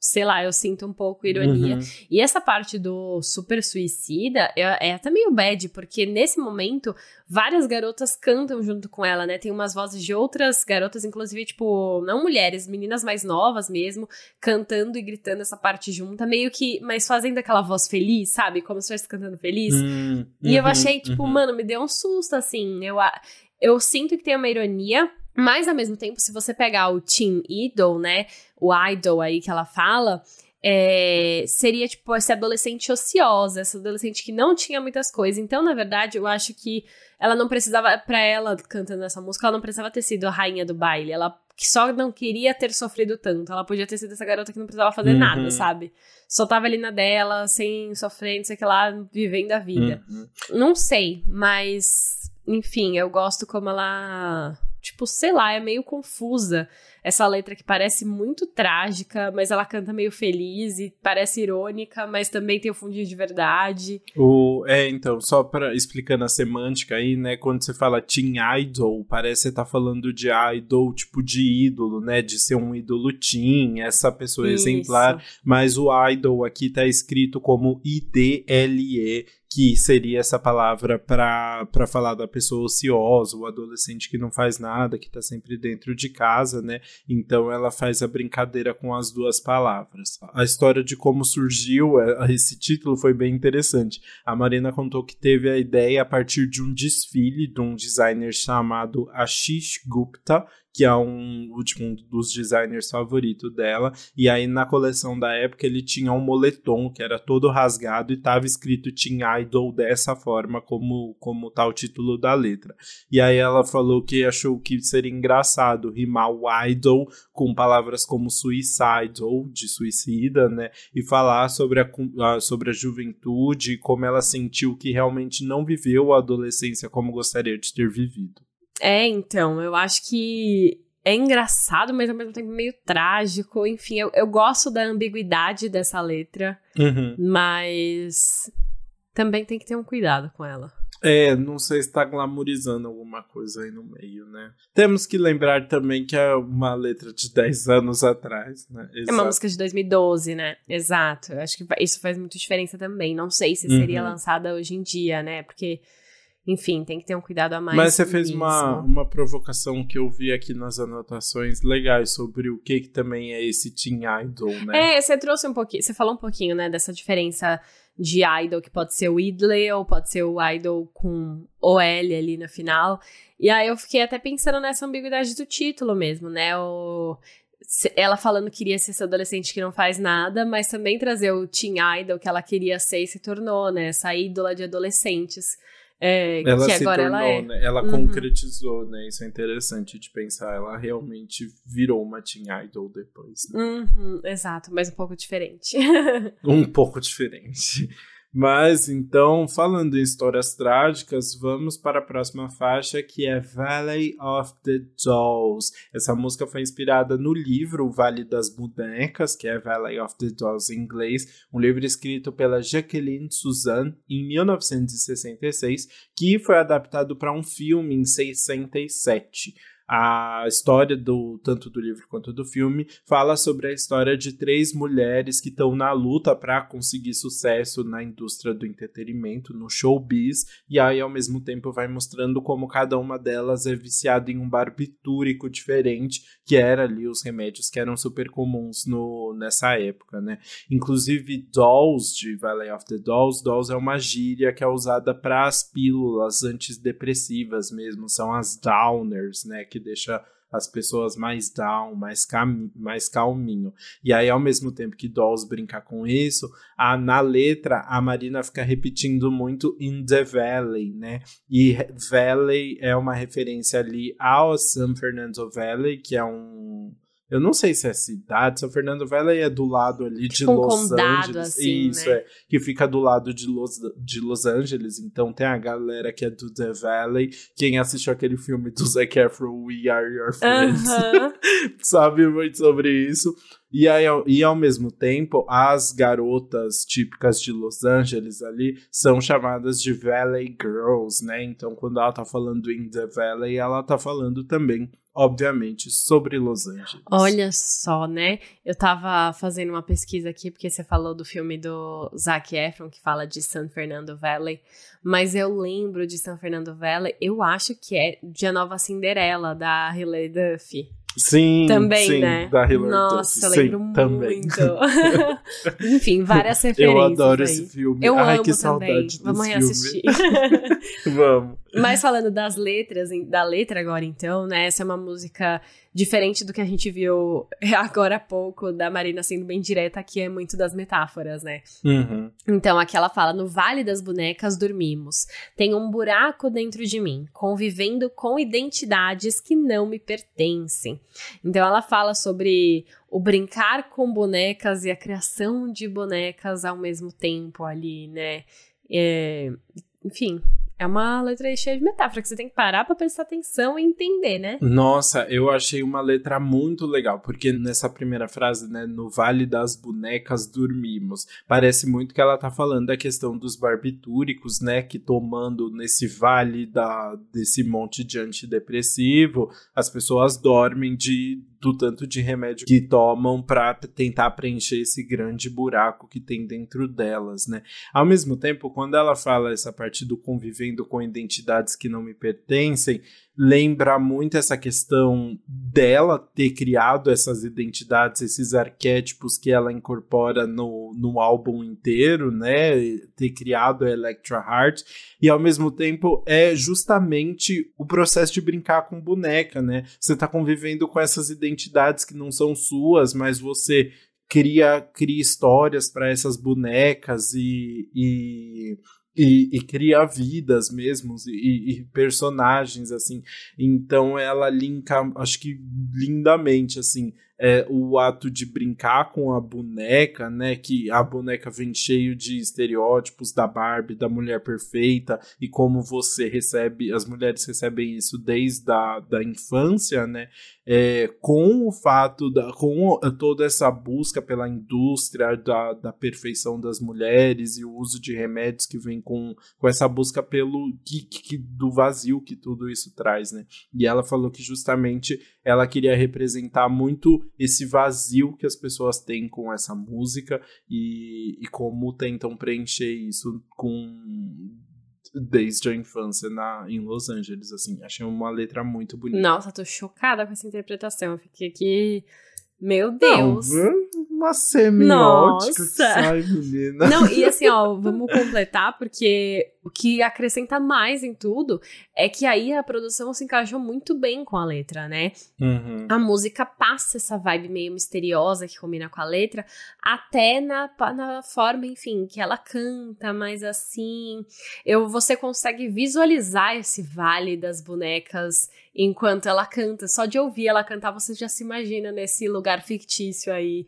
sei lá, eu sinto um pouco ironia. Uhum. E essa parte do super suicida é até meio bad, porque nesse momento várias garotas cantam junto com ela, né? Tem umas vozes de outras garotas, inclusive, tipo, não mulheres, meninas mais novas mesmo, cantando e gritando essa parte junta, meio que, mas fazendo aquela voz feliz, sabe? Como se fosse cantando feliz. Uhum. E eu achei, tipo, mano, me deu um susto, assim. Eu sinto que tem uma ironia. Mas, ao mesmo tempo, se você pegar o Teen Idol, né, o Idol aí que ela fala, seria, tipo, essa adolescente ociosa, essa adolescente que não tinha muitas coisas. Então, na verdade, eu acho que ela não precisava, pra ela cantando essa música, ela não precisava ter sido a rainha do baile. Ela só não queria ter sofrido tanto. Ela podia ter sido essa garota que não precisava fazer nada, sabe? Só tava ali na dela, sem sofrer, não sei o que lá, vivendo a vida. Não sei, mas, enfim, eu gosto como ela... Tipo, sei lá, é meio confusa essa letra que parece muito trágica, mas ela canta meio feliz e parece irônica, mas também tem o fundinho de verdade. Então, só pra, explicando a semântica aí, né, quando você fala teen idol, parece que você tá falando de idol, tipo de ídolo, né, de ser um ídolo teen, essa pessoa exemplar, mas o idol aqui tá escrito como I-D-L-E, que seria essa palavra para falar da pessoa ociosa, o adolescente que não faz nada, que tá sempre dentro de casa, né? Então ela faz a brincadeira com as duas palavras. A história de como surgiu esse título foi bem interessante. A Marina contou que teve a ideia a partir de um desfile de um designer chamado Ashish Gupta, que é um dos designers favoritos dela, e aí na coleção da época ele tinha um moletom que era todo rasgado e estava escrito Teen Idol dessa forma, como tá o título da letra. E aí ela falou que achou que seria engraçado rimar o idol com palavras como suicidal, de suicida, né, e falar sobre a juventude e como ela sentiu que realmente não viveu a adolescência como gostaria de ter vivido. Então, eu acho que é engraçado, mas ao mesmo tempo meio trágico. Enfim, eu gosto da ambiguidade dessa letra, mas também tem que ter um cuidado com ela. Não sei se tá glamorizando alguma coisa aí no meio, né? Temos que lembrar também que é uma letra de 10 anos atrás, né? Exato. É uma música de 2012, né? Exato. Eu acho que isso faz muita diferença também. Não sei se seria lançada hoje em dia, né? Porque... Enfim, tem que ter um cuidado a mais. Mas você fez uma provocação que eu vi aqui nas anotações legais sobre o que também é esse teen idol, né? Você trouxe um pouquinho, você falou um pouquinho, né, dessa diferença de idol, que pode ser o idle ou pode ser o idol com OL ali no final. E aí eu fiquei até pensando nessa ambiguidade do título mesmo, né? Ela falando que queria ser essa adolescente que não faz nada, mas também trazer o teen idol que ela queria ser e se tornou, né? Essa ídola de adolescentes. Ela que se agora tornou, ela né? Ela concretizou, né? Isso é interessante de pensar. Ela realmente virou uma teen idol depois, né? Exato, mas um pouco diferente. Mas, então, falando em histórias trágicas, vamos para a próxima faixa, que é Valley of the Dolls. Essa música foi inspirada no livro O Vale das Bonecas, que é Valley of the Dolls em inglês, um livro escrito pela Jacqueline Suzanne em 1966, que foi adaptado para um filme em 67. A história tanto do livro quanto do filme fala sobre a história de 3 mulheres que estão na luta para conseguir sucesso na indústria do entretenimento, no showbiz, e aí ao mesmo tempo vai mostrando como cada uma delas é viciada em um barbitúrico diferente, que era ali os remédios que eram super comuns nessa época, né? Inclusive Dolls, de Valley of the Dolls, Dolls é uma gíria que é usada para as pílulas antidepressivas mesmo, são as downers, né? Que deixa as pessoas mais down, mais calminho. E aí, ao mesmo tempo que Dolls brinca com isso, na letra, a Marina fica repetindo muito in the valley, né? E valley é uma referência ali ao San Fernando Valley, que é eu não sei se é cidade, São Fernando Valley é do lado ali de Los Angeles. Assim, isso, né? Que fica do lado de Los Angeles. Então tem a galera que é do The Valley. Quem assistiu aquele filme do Zac Efron, We Are Your Friends, sabe muito sobre isso. E ao mesmo tempo, as garotas típicas de Los Angeles ali são chamadas de Valley Girls, né? Então, quando ela tá falando in the Valley, ela tá falando também obviamente, sobre Los Angeles. Olha só, né? Eu tava fazendo uma pesquisa aqui, porque você falou do filme do Zac Efron, que fala de San Fernando Valley, mas eu lembro de San Fernando Valley, eu acho que é de A Nova Cinderela, da Hilary Duff. Sim, também, sim, né? Da Hilary Duff. Eu lembro muito. Também. Enfim, várias referências. Eu adoro aí. Esse filme. Eu ai, amo que também. Saudade. Vamos reassistir. Vamos. Mas falando das letras, da letra agora então, né? Essa é uma música diferente do que a gente viu agora há pouco, da Marina sendo bem direta, que é muito das metáforas, né? Uhum. Então aqui ela fala, no Vale das Bonecas dormimos, tem um buraco dentro de mim, convivendo com identidades que não me pertencem. Então ela fala sobre o brincar com bonecas e a criação de bonecas ao mesmo tempo ali, né? É, enfim... É uma letra cheia de metáfora, que você tem que parar pra prestar atenção e entender, né? Nossa, eu achei uma letra muito legal, porque nessa primeira frase, né, no Vale das Bonecas dormimos, parece muito que ela tá falando da questão dos barbitúricos, né, que tomando nesse vale desse monte de antidepressivo, as pessoas dormem do tanto de remédio que tomam pra tentar preencher esse grande buraco que tem dentro delas, né? Ao mesmo tempo, quando ela fala essa parte do convivendo com identidades que não me pertencem, lembra muito essa questão dela ter criado essas identidades, esses arquétipos que ela incorpora no álbum inteiro, né? Ter criado a Electra Heart, e ao mesmo tempo é justamente o processo de brincar com boneca, né? Você tá convivendo com essas identidades que não são suas, mas você cria histórias para essas bonecas e cria vidas mesmo, e personagens, assim. Então ela linka, acho que lindamente, assim, o ato de brincar com a boneca, né, que a boneca vem cheio de estereótipos da Barbie, da mulher perfeita, e como você recebe, as mulheres recebem isso desde da infância, né, com o fato, com toda essa busca pela indústria da perfeição das mulheres e o uso de remédios que vem com essa busca pelo do vazio que tudo isso traz, né? E ela falou que justamente ela queria representar muito esse vazio que as pessoas têm com essa música e como tentam preencher isso desde a infância em Los Angeles, assim. Achei uma letra muito bonita. Nossa, tô chocada com essa interpretação. Eu fiquei aqui... Meu Deus! Não, uma semiótica que sai, menina. Não, e assim, ó, vamos completar, porque o que acrescenta mais em tudo é que aí a produção se encaixou muito bem com a letra, né? Uhum. A música passa essa vibe meio misteriosa que combina com a letra, até na forma, enfim, que ela canta, mas assim, você consegue visualizar esse vale das bonecas enquanto ela canta. Só de ouvir ela cantar, você já se imagina nesse lugar fictício aí,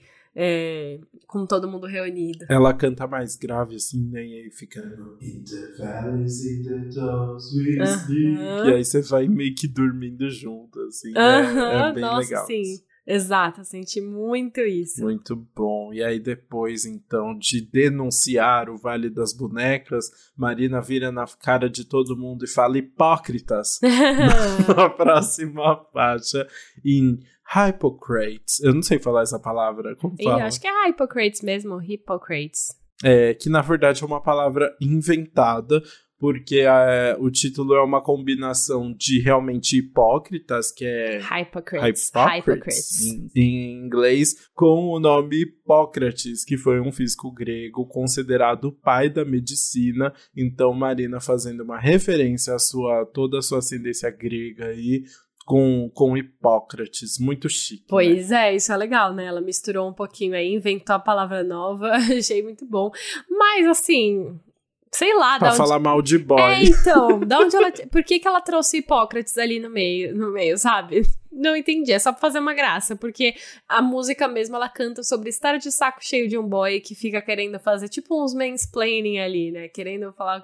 com todo mundo reunido. Ela canta mais grave, assim, né? E aí fica... In the valleys, in the dolls, we sleep. E aí você vai meio que dormindo junto, assim, né? É bem nossa, legal. Sim. Exato, senti muito isso. Muito bom. E aí depois, então, de denunciar o Vale das Bonecas, Marina vira na cara de todo mundo e fala hipócritas na próxima faixa em Hypocrites. Eu não sei falar essa palavra. Como fala? Eu acho que é Hypocrites mesmo, Hypocrites. É, que na verdade é uma palavra inventada, porque o título é uma combinação de realmente hipócritas, que é Hypocrites. Em inglês, com o nome Hipócrates, que foi um físico grego considerado o pai da medicina. Então, Marina fazendo uma referência à toda a sua ascendência grega aí, com Hipócrates, muito chique. Pois né? É, isso é legal, né? Ela misturou um pouquinho aí, inventou a palavra nova, achei muito bom. Mas, assim... Sei lá, pra falar mal de boy. É, então, da onde ela... Por que ela trouxe Hipócrates ali no meio, sabe? Não entendi, é só pra fazer uma graça, porque a música mesmo, ela canta sobre estar de saco cheio de um boy que fica querendo fazer tipo uns mansplaining ali, né? Querendo falar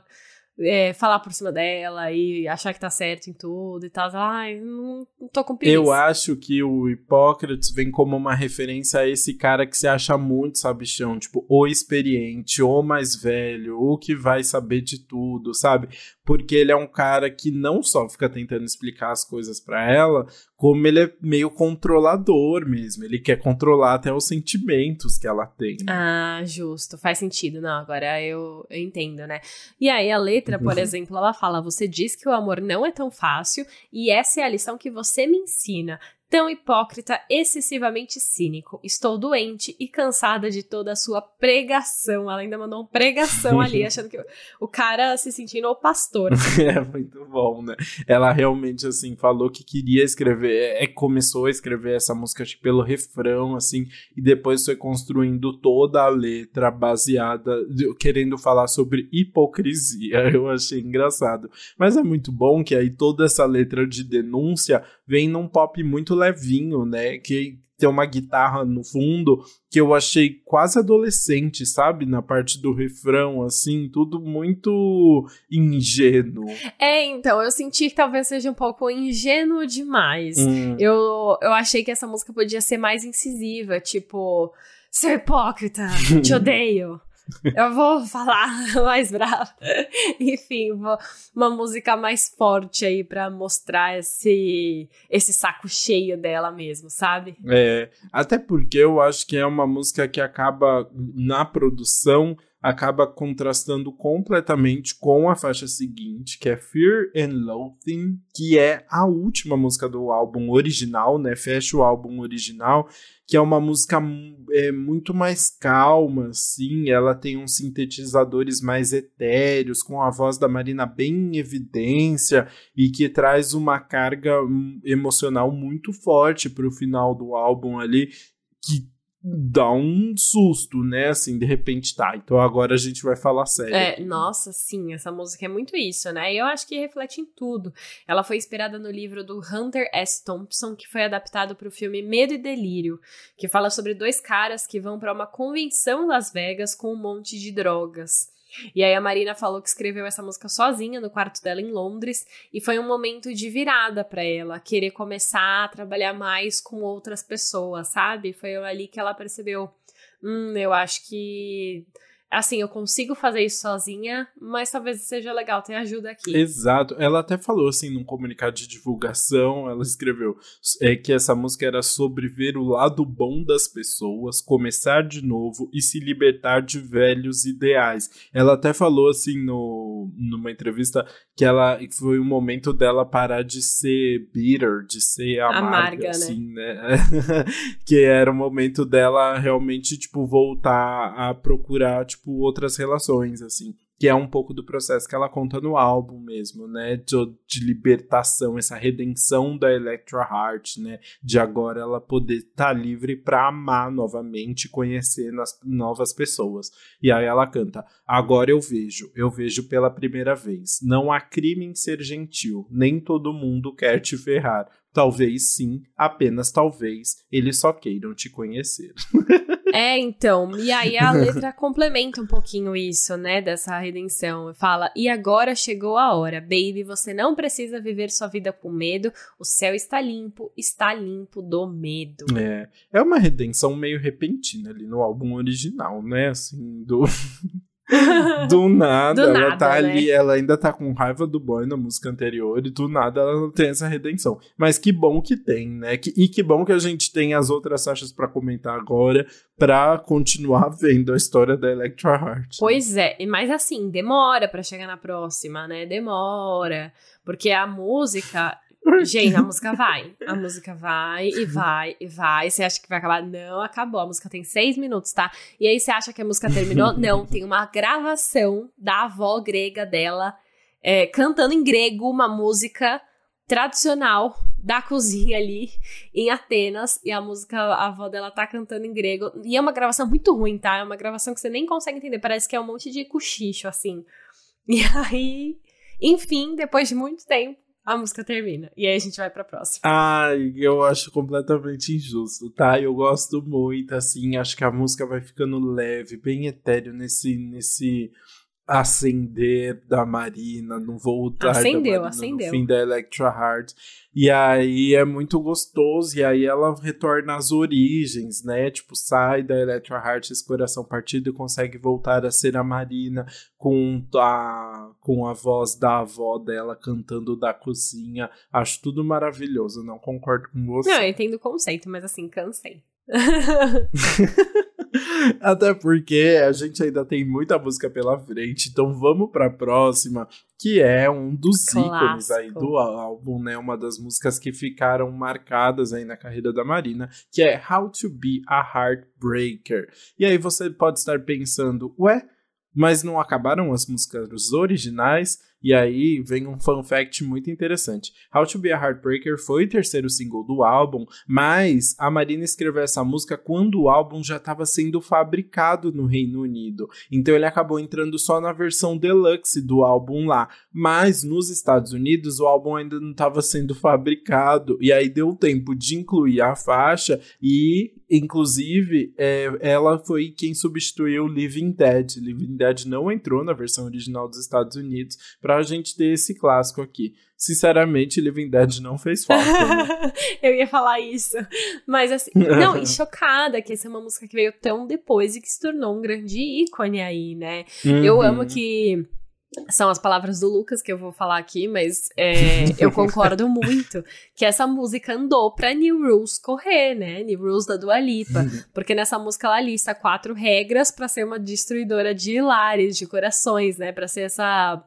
por cima dela e achar que tá certo em tudo e tal. Ai, não tô com preguiça. Eu acho que o Hipócrates vem como uma referência a esse cara que se acha muito sabichão, tipo, o experiente, o mais velho, o que vai saber de tudo, sabe? Porque ele é um cara que não só fica tentando explicar as coisas pra ela, como ele é meio controlador mesmo. Ele quer controlar até os sentimentos que ela tem. Né? Ah, justo. Faz sentido. Não, agora eu entendo, né? E aí a letra, por exemplo, ela fala: você diz que o amor não é tão fácil e essa é a lição que você me ensina. Tão hipócrita, excessivamente cínico. Estou doente e cansada de toda a sua pregação. Ela ainda mandou uma pregação ali, achando que o cara se sentindo o pastor. É, muito bom, né? Ela realmente, assim, falou que queria escrever, começou a escrever essa música, acho que pelo refrão, assim, e depois foi construindo toda a letra baseada, querendo falar sobre hipocrisia. Eu achei engraçado. Mas é muito bom que aí toda essa letra de denúncia vem num pop muito levinho, né, que tem uma guitarra no fundo que eu achei quase adolescente, sabe, na parte do refrão, assim, tudo muito ingênuo. É, então, eu senti que talvez seja um pouco ingênuo demais. Eu achei que essa música podia ser mais incisiva, tipo, seu hipócrita, te odeio. Eu vou falar mais bravo. Enfim, uma música mais forte aí pra mostrar esse saco cheio dela mesmo, sabe? É, até porque eu acho que é uma música que acaba, na produção, acaba contrastando completamente com a faixa seguinte, que é Fear and Loathing, que é a última música do álbum original, né? Fecha o álbum original, que é uma música muito mais calma, assim, ela tem uns sintetizadores mais etéreos, com a voz da Marina bem em evidência, e que traz uma carga emocional muito forte pro final do álbum ali, que dá um susto, né, assim, de repente, tá, então agora a gente vai falar sério. É, nossa, sim, essa música é muito isso, né, e eu acho que reflete em tudo. Ela foi inspirada no livro do Hunter S. Thompson, que foi adaptado para o filme Medo e Delírio, que fala sobre dois caras que vão para uma convenção em Las Vegas com um monte de drogas. E aí a Marina falou que escreveu essa música sozinha no quarto dela em Londres e foi um momento de virada pra ela, querer começar a trabalhar mais com outras pessoas, sabe? Foi ali que ela percebeu, eu acho que, assim, eu consigo fazer isso sozinha, mas talvez seja legal ter ajuda aqui. Exato, ela até falou assim num comunicado de divulgação, ela escreveu que essa música era sobre ver o lado bom das pessoas, começar de novo e se libertar de velhos ideais. Ela até falou assim numa entrevista que ela foi o momento dela parar de ser bitter, de ser amarga, assim, né? Que era o momento dela realmente, tipo, voltar a procurar, tipo, outras relações, assim, que é um pouco do processo que ela conta no álbum mesmo, né, de libertação, essa redenção da Electra Heart, né, de agora ela poder estar livre pra amar novamente, conhecer novas pessoas. E aí ela canta: agora eu vejo pela primeira vez, não há crime em ser gentil, nem todo mundo quer te ferrar, talvez sim, apenas talvez, eles só queiram te conhecer. É, então, e aí a letra complementa um pouquinho isso, né, dessa redenção. Fala: e agora chegou a hora, baby, você não precisa viver sua vida com medo, o céu está limpo do medo. É uma redenção meio repentina ali no álbum original, né, assim, do nada, ela tá, né, ali, ela ainda tá com raiva do boy na música anterior e do nada ela não tem essa redenção. Mas que bom que tem, né? E que bom que a gente tem as outras faixas pra comentar agora, pra continuar vendo a história da Electra Heart. Pois é, mas assim, demora pra chegar na próxima, né? Demora, porque a música... Gente, a música vai e vai e vai. Você acha que vai acabar? Não, acabou. A música tem 6 minutos, tá? E aí você acha que a música terminou? Não, tem uma gravação da avó grega dela cantando em grego uma música tradicional da cozinha ali em Atenas, e a avó dela tá cantando em grego, e é uma gravação muito ruim, tá? É uma gravação que você nem consegue entender, parece que é um monte de cochicho, assim. E aí, enfim, depois de muito tempo, a música termina. E aí a gente vai pra próxima. Ai, eu acho completamente injusto, tá? Eu gosto muito, assim. Acho que a música vai ficando leve, bem etéreo nesse ascender da Marina, no voltar da Marina, no fim da Electra Heart. E aí é muito gostoso, e aí ela retorna às origens, né? Tipo, sai da Electra Heart, esse coração partido, e consegue voltar a ser a Marina com a voz da avó dela cantando da cozinha. Acho tudo maravilhoso, não concordo com você. Não, eu entendo o conceito, mas assim, cansei. Até porque a gente ainda tem muita música pela frente, então vamos pra próxima, que é um dos ícones aí do álbum, né? Uma das músicas que ficaram marcadas aí na carreira da Marina, que é How to Be a Heartbreaker. E aí você pode estar pensando, ué, mas não acabaram as músicas originais? E aí vem um fun fact muito interessante. How to Be a Heartbreaker foi o terceiro single do álbum, mas a Marina escreveu essa música quando o álbum já estava sendo fabricado no Reino Unido. Então ele acabou entrando só na versão deluxe do álbum lá. Mas nos Estados Unidos o álbum ainda não estava sendo fabricado. E aí deu tempo de incluir a faixa e, inclusive, ela foi quem substituiu Living Dead. Living Dead não entrou na versão original dos Estados Unidos pra gente ter esse clássico aqui. Sinceramente, Living Dead não fez falta. Né? Eu ia falar isso. Mas assim, não, e chocada que essa é uma música que veio tão depois e que se tornou um grande ícone aí, né? Uhum. Eu amo que são as palavras do Lucas que eu vou falar aqui, mas eu concordo muito que essa música andou pra New Rules correr, né? New Rules da Dua Lipa, porque nessa música ela lista 4 regras pra ser uma destruidora de lares, de corações, né? Pra ser essa...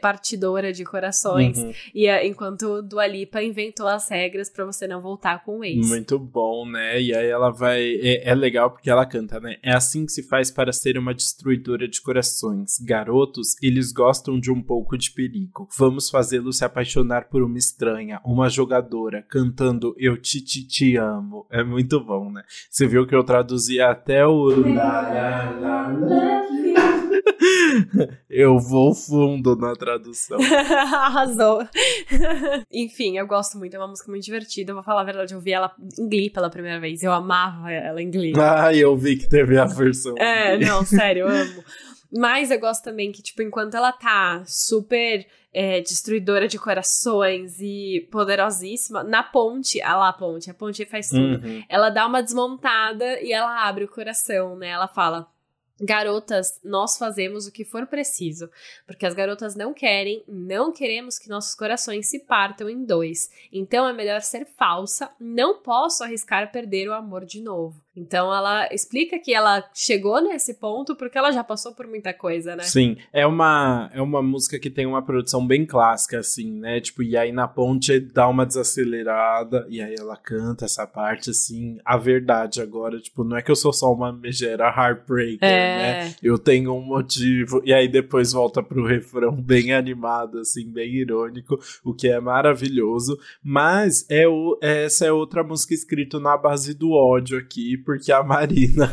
partidora de corações. Uhum. E enquanto Dua Lipa inventou as regras pra você não voltar com o ex. Muito bom, né? E aí ela vai... É legal porque ela canta, né? É assim que se faz para ser uma destruidora de corações. Garotos, eles gostam de um pouco de perigo. Vamos fazê-los se apaixonar por uma estranha, uma jogadora, cantando Eu Te Amo. É muito bom, né? Você viu que eu traduzi até o... Eu vou fundo na tradução. Arrasou. Enfim, eu gosto muito, é uma música muito divertida. Eu vou falar a verdade, eu vi ela em Glee pela primeira vez. Eu amava ela em Glee. Ah, eu vi que teve a versão. Não, sério, eu amo. Mas eu gosto também que, tipo, enquanto ela tá super destruidora de corações e poderosíssima, na ponte, a ponte faz tudo. Uhum. Ela dá uma desmontada e ela abre o coração, né? Ela fala... Garotas, nós fazemos o que for preciso, porque as garotas não queremos que nossos corações se partam em 2, então é melhor ser falsa, não posso arriscar perder o amor de novo. Então ela explica que ela chegou nesse ponto porque ela já passou por muita coisa, né? Sim, é uma música que tem uma produção bem clássica, assim, né? Tipo, e aí na ponte dá uma desacelerada e aí ela canta essa parte, assim, a verdade agora, tipo, não é que eu sou só uma megera heartbreaker, né? Eu tenho um motivo, e aí depois volta pro refrão bem animado, assim, bem irônico, o que é maravilhoso, mas essa é outra música escrita na base do ódio aqui, porque a Marina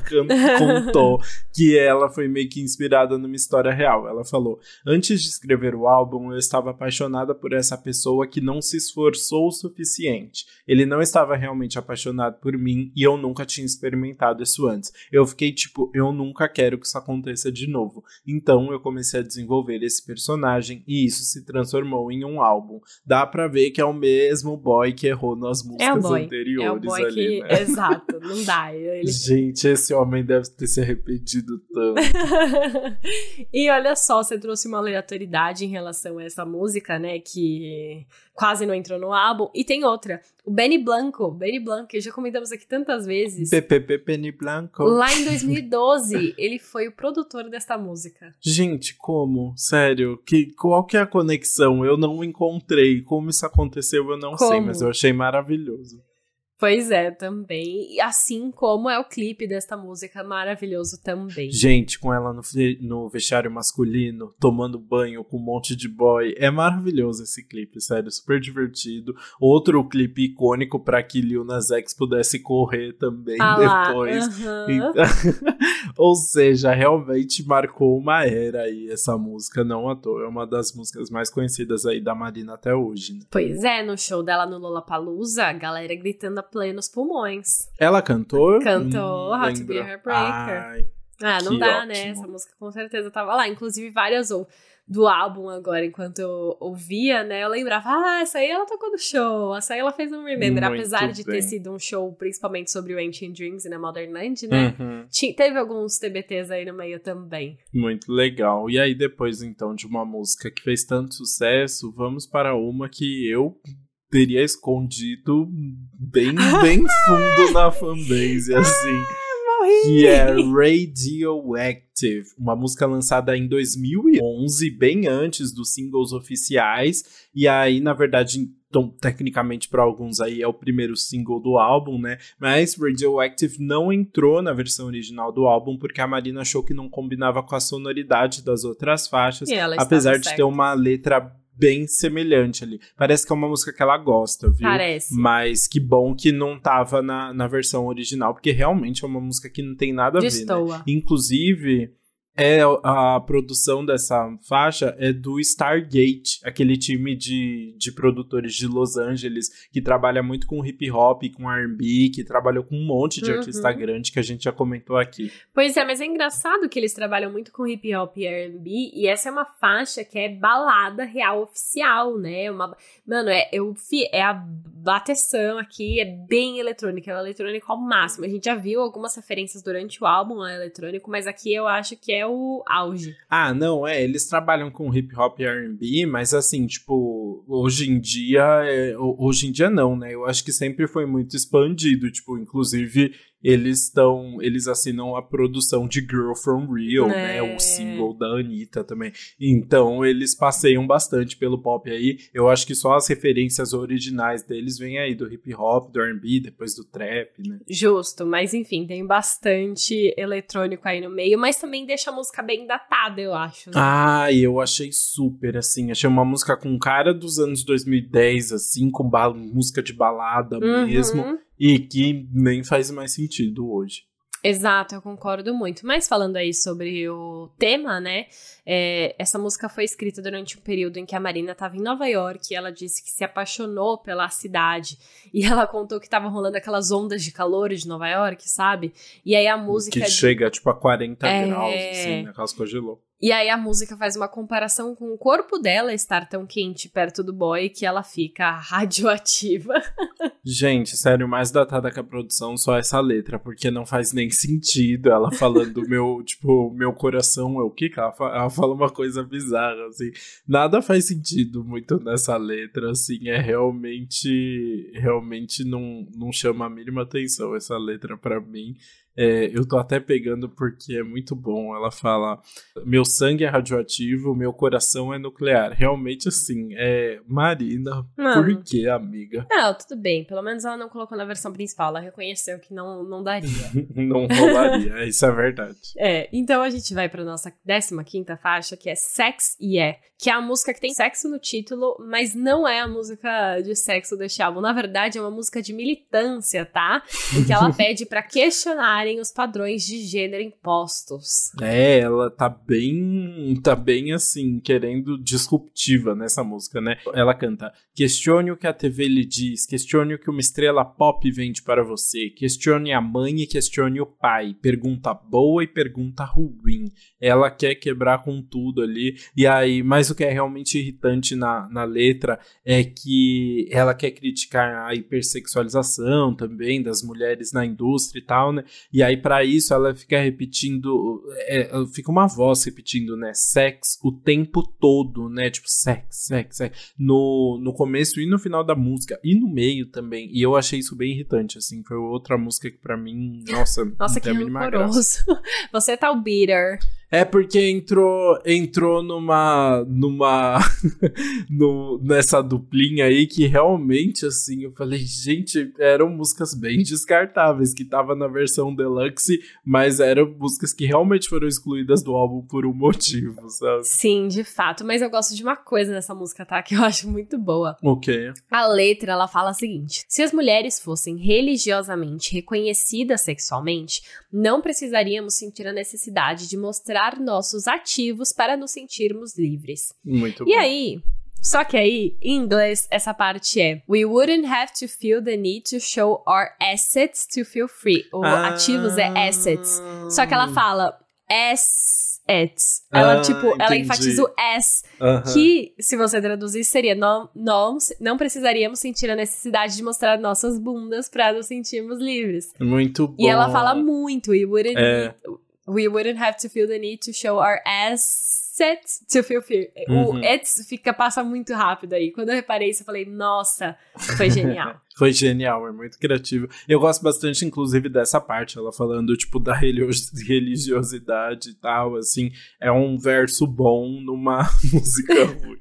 contou que ela foi meio que inspirada numa história real. Ela falou, antes de escrever o álbum, eu estava apaixonada por essa pessoa que não se esforçou o suficiente. Ele não estava realmente apaixonado por mim e eu nunca tinha experimentado isso antes. Eu fiquei tipo, eu nunca quero que isso aconteça de novo. Então eu comecei a desenvolver esse personagem e isso se transformou em um álbum. Dá pra ver que é o mesmo boy que errou nas músicas anteriores. É o boy ali, que... né? Exato, não dá. Gente, esse homem deve ter se arrependido tanto. E olha só, você trouxe uma aleatoriedade em relação a essa música, né, que quase não entrou no álbum. E tem outra, o Benny Blanco, que já comentamos aqui tantas vezes. Benny Blanco. Lá em 2012, ele foi o produtor desta música. Gente, como? Sério? Qual que é a conexão? Eu não encontrei. Como isso aconteceu, eu não sei, mas eu achei maravilhoso. Pois é, também. Assim como é o clipe desta música maravilhoso também. Gente, com ela no vestiário masculino, tomando banho com um monte de boy. É maravilhoso esse clipe, sério. Super divertido. Outro clipe icônico pra que Lil Nas X pudesse correr também depois. Então, ou seja, realmente marcou uma era aí essa música, não à toa. É uma das músicas mais conhecidas aí da Marina até hoje. Né? Pois é, no show dela no Lollapalooza, a galera gritando a plenos pulmões. Ela cantou? Cantou How to Be a Heartbreaker. Ai, Ah, não que dá, ótimo. Né? Essa música com certeza tava lá. Inclusive, várias do álbum agora, enquanto eu ouvia, né? Eu lembrava, ah, essa aí ela tocou no show, essa aí ela fez um Remember. Muito apesar bem. De ter sido um show principalmente sobre o Ancient Dreams in a Modern Land, né? Uhum. Teve alguns TBTs aí no meio também. Muito legal. E aí, depois, então, de uma música que fez tanto sucesso, vamos para uma que eu teria escondido bem fundo na fanbase, assim. Que é Radioactive, uma música lançada em 2011, bem antes dos singles oficiais. E aí, na verdade, então, tecnicamente para alguns aí é o primeiro single do álbum, né? Mas Radioactive não entrou na versão original do álbum porque a Marina achou que não combinava com a sonoridade das outras faixas, apesar de ter uma letra bem semelhante ali. Parece que é uma música que ela gosta, viu? Parece. Mas que bom que não tava na versão original, porque realmente é uma música que não tem nada a ver, né? Inclusive, a produção dessa faixa é do Stargate, aquele time de produtores de Los Angeles, que trabalha muito com hip hop, com R&B, que trabalhou com um monte de artista grande que a gente já comentou aqui. Pois é, mas é engraçado que eles trabalham muito com hip hop e R&B, e essa é uma faixa que é balada real oficial, né? Mano, é a bateção aqui, é bem eletrônica, ela é eletrônica ao máximo. A gente já viu algumas referências durante o álbum eletrônico, mas aqui eu acho que é o auge. Ah, não, eles trabalham com hip hop e R&B, mas assim, tipo, hoje em dia não, né? Eu acho que sempre foi muito expandido, tipo, inclusive eles assinam a produção de Girl From Real, né? O single da Anitta também. Então, eles passeiam bastante pelo pop aí. Eu acho que só as referências originais deles vêm aí do hip hop, do R&B, depois do trap, né? Justo, mas enfim, tem bastante eletrônico aí no meio, mas também deixa a música bem datada, eu acho. Né? Ah, eu achei super, assim, achei uma música com cara dos anos 2010, assim, com música de balada mesmo. E que nem faz mais sentido hoje. Exato, eu concordo muito. Mas falando aí sobre o tema, né? Essa música foi escrita durante um período em que a Marina estava em Nova York e ela disse que se apaixonou pela cidade. E ela contou que tava rolando aquelas ondas de calor de Nova York, sabe? E aí a música... Que chega, tipo, a 40 graus, assim, aquelas coisas de louco. E aí a música faz uma comparação com o corpo dela estar tão quente perto do boy que ela fica radioativa. Gente, sério, mais datada que a produção só essa letra, porque não faz nem sentido ela falando meu coração é o que? Ela fala uma coisa bizarra, assim. Nada faz sentido muito nessa letra, assim, realmente não chama a mínima atenção essa letra pra mim. Eu tô até pegando porque é muito bom. Ela fala, meu sangue é radioativo, meu coração é nuclear. Realmente, assim, Marina, por que, amiga? Não, tudo bem, pelo menos ela não colocou na versão principal. Ela reconheceu que não daria. Não rolaria, isso é verdade. Então a gente vai pra nossa 15ª faixa, que é Sex Yeah, que é a música que tem sexo no título, mas não é a música de sexo deste álbum. Na verdade, é uma música de militância, tá? Em que ela pede pra questionar os padrões de gênero impostos. Ela tá bem assim, querendo disruptiva nessa música, né? Ela canta, questione o que a TV lhe diz, questione o que uma estrela pop vende para você, questione a mãe e questione o pai, pergunta boa e pergunta ruim. Ela quer quebrar com tudo ali, e aí, mas o que é realmente irritante na letra é que ela quer criticar a hipersexualização também das mulheres na indústria e tal, né? E aí, pra isso, ela fica repetindo... fica uma voz repetindo, né? Sex o tempo todo, né? Tipo, sex, sex, sex. No começo e no final da música. E no meio também. E eu achei isso bem irritante, assim. Foi outra música que, pra mim... Nossa, que rancoroso. Você tá o bitter. É porque entrou nessa duplinha aí que realmente, assim, eu falei, gente, eram músicas bem descartáveis, que tava na versão deluxe, mas eram músicas que realmente foram excluídas do álbum por um motivo, sabe? Sim, de fato, mas eu gosto de uma coisa nessa música, tá? Que eu acho muito boa. O quê? A letra, ela fala o seguinte, se as mulheres fossem religiosamente reconhecidas sexualmente, não precisaríamos sentir a necessidade de mostrar nossos ativos para nos sentirmos livres. Muito bom. E aí, só que aí, em inglês, essa parte é we wouldn't have to feel the need to show our assets to feel free. Ou ativos é assets. Só que ela fala S. Ela, ela enfatiza o S. Uh-huh. Que, se você traduzir, seria... Não precisaríamos sentir a necessidade de mostrar nossas bundas pra nos sentirmos livres. Muito bom. E ela fala muito. We wouldn't have to feel the need to show our assets to feel fear. Uhum. O it's passa muito rápido aí. Quando eu reparei isso, eu falei, nossa, foi genial. Foi genial, é muito criativo. Eu gosto bastante, inclusive, dessa parte. Ela falando, tipo, da religiosidade e tal, assim. É um verso bom numa música ruim.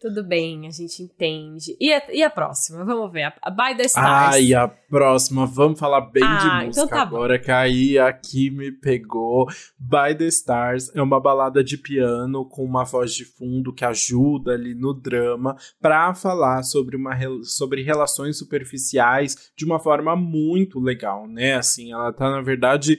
Tudo bem, a gente entende. E a próxima? Vamos ver. A By The Stars. Ah, e a próxima. Vamos falar bem de música então tá agora, bom. Que aí aqui me pegou. By The Stars é uma balada de piano com uma voz de fundo que ajuda ali no drama pra falar sobre relações superficiais de uma forma muito legal, né? Assim, ela tá, na verdade...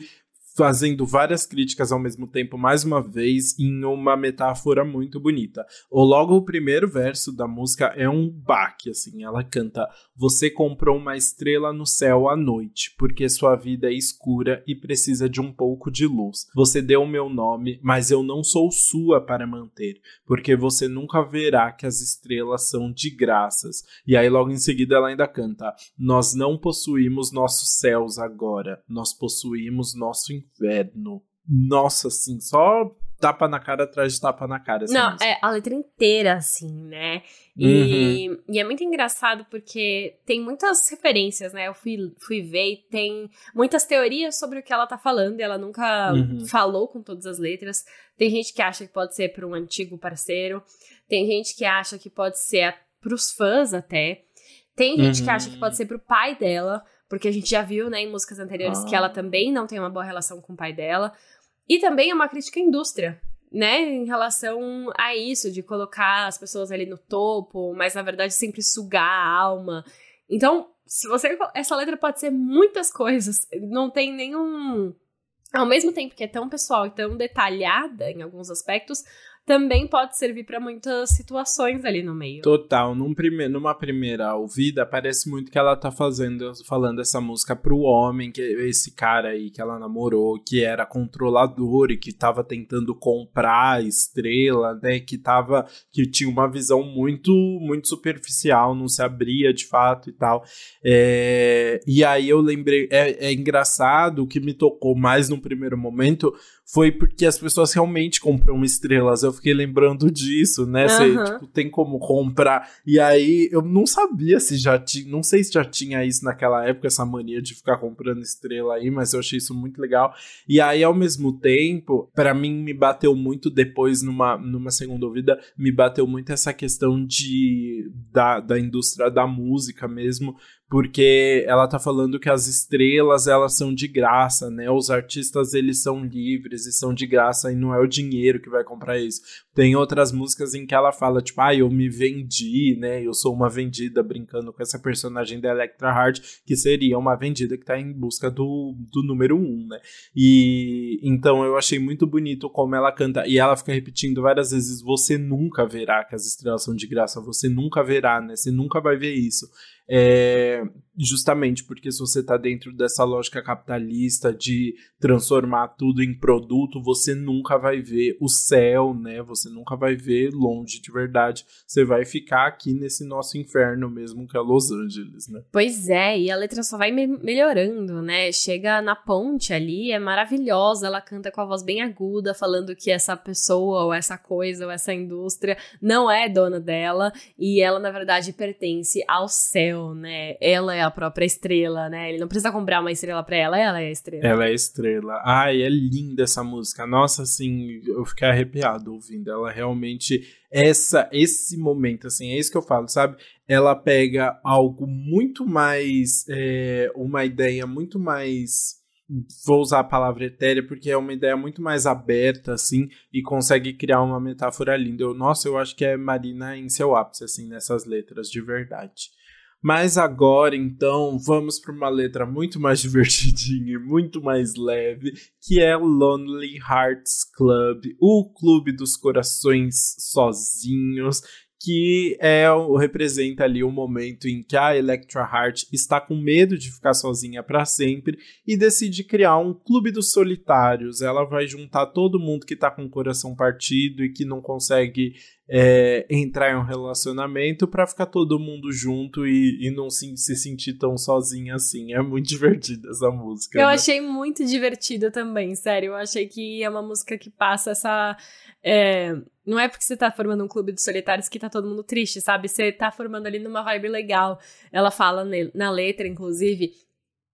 fazendo várias críticas ao mesmo tempo, mais uma vez, em uma metáfora muito bonita. O primeiro verso da música é um baque, assim, ela canta: você comprou uma estrela no céu à noite, porque sua vida é escura e precisa de um pouco de luz. Você deu o meu nome, mas eu não sou sua para manter, porque você nunca verá que as estrelas são de graças. E aí, logo em seguida, ela ainda canta: nós não possuímos nossos céus agora, nós possuímos nosso inverno. Nossa, assim, só tapa na cara atrás de tapa na cara. Não, música. É a letra inteira, assim, né? E é muito engraçado porque tem muitas referências, né? Eu fui ver e tem muitas teorias sobre o que ela tá falando e ela nunca falou com todas as letras. Tem gente que acha que pode ser para um antigo parceiro, tem gente que acha que pode ser pros fãs até, tem gente que acha que pode ser pro pai dela, porque a gente já viu, né, em músicas anteriores que ela também não tem uma boa relação com o pai dela. E também é uma crítica à indústria, né, em relação a isso, de colocar as pessoas ali no topo, mas na verdade sempre sugar a alma. Então, essa letra pode ser muitas coisas, não tem nenhum... Ao mesmo tempo que é tão pessoal e tão detalhada em alguns aspectos, também pode servir para muitas situações ali no meio. Total. Numa primeira ouvida, parece muito que ela tá falando essa música pro homem, que esse cara aí que ela namorou, que era controlador e que tava tentando comprar a estrela, né? Que tinha uma visão muito, muito superficial, não se abria de fato e tal. E aí eu lembrei... É engraçado, o que me tocou mais no primeiro momento foi porque as pessoas realmente compram estrelas. Eu fiquei lembrando disso, né? Você, tipo, tem como comprar. E aí, eu não sabia se já tinha... Não sei se já tinha isso naquela época, essa mania de ficar comprando estrela aí, mas eu achei isso muito legal. E aí, ao mesmo tempo, pra mim, me bateu muito depois, numa segunda ouvida, me bateu muito essa questão da indústria da música mesmo, porque ela tá falando que as estrelas, elas são de graça, né? Os artistas, eles são livres e são de graça e não é o dinheiro que vai comprar isso. Tem outras músicas em que ela fala, tipo, eu me vendi, né? Eu sou uma vendida, brincando com essa personagem da Electra Heart, que seria uma vendida que tá em busca do número 1, né? E então eu achei muito bonito como ela canta, e ela fica repetindo várias vezes, você nunca verá que as estrelas são de graça, você nunca verá, né? Você nunca vai ver isso. Justamente porque se você tá dentro dessa lógica capitalista de transformar tudo em produto, você nunca vai ver o céu, né? Você nunca vai ver longe de verdade. Você vai ficar aqui nesse nosso inferno mesmo, que é Los Angeles, né? Pois é, e a letra só vai melhorando, né? Chega na ponte ali, é maravilhosa, ela canta com a voz bem aguda, falando que essa pessoa, ou essa coisa, ou essa indústria não é dona dela, e ela, na verdade, pertence ao céu, né? Ela é a própria estrela, né? Ele não precisa comprar uma estrela pra ela, ela é a estrela. Ela é a estrela. Ai, é linda essa música. Nossa, assim, eu fiquei arrepiado ouvindo. Ela realmente... Esse momento, assim, é isso que eu falo, sabe? Ela pega algo muito mais... uma ideia muito mais... Vou usar a palavra etérea, porque é uma ideia muito mais aberta, assim, e consegue criar uma metáfora linda. Eu acho que é Marina em seu ápice, assim, nessas letras, de verdade. Mas agora, então, vamos para uma letra muito mais divertidinha e muito mais leve, que é Lonely Hearts Club, o clube dos corações sozinhos, que representa ali um momento em que a Electra Heart está com medo de ficar sozinha para sempre e decide criar um clube dos solitários. Ela vai juntar todo mundo que está com o coração partido e que não consegue entrar em um relacionamento para ficar todo mundo junto e não se sentir tão sozinha assim. É muito divertida essa música. Eu achei muito divertida também, sério. Eu achei que é uma música que passa essa... Não é porque você tá formando um clube dos solitários que tá todo mundo triste, sabe? Você tá formando ali numa vibe legal. Ela fala na letra, inclusive,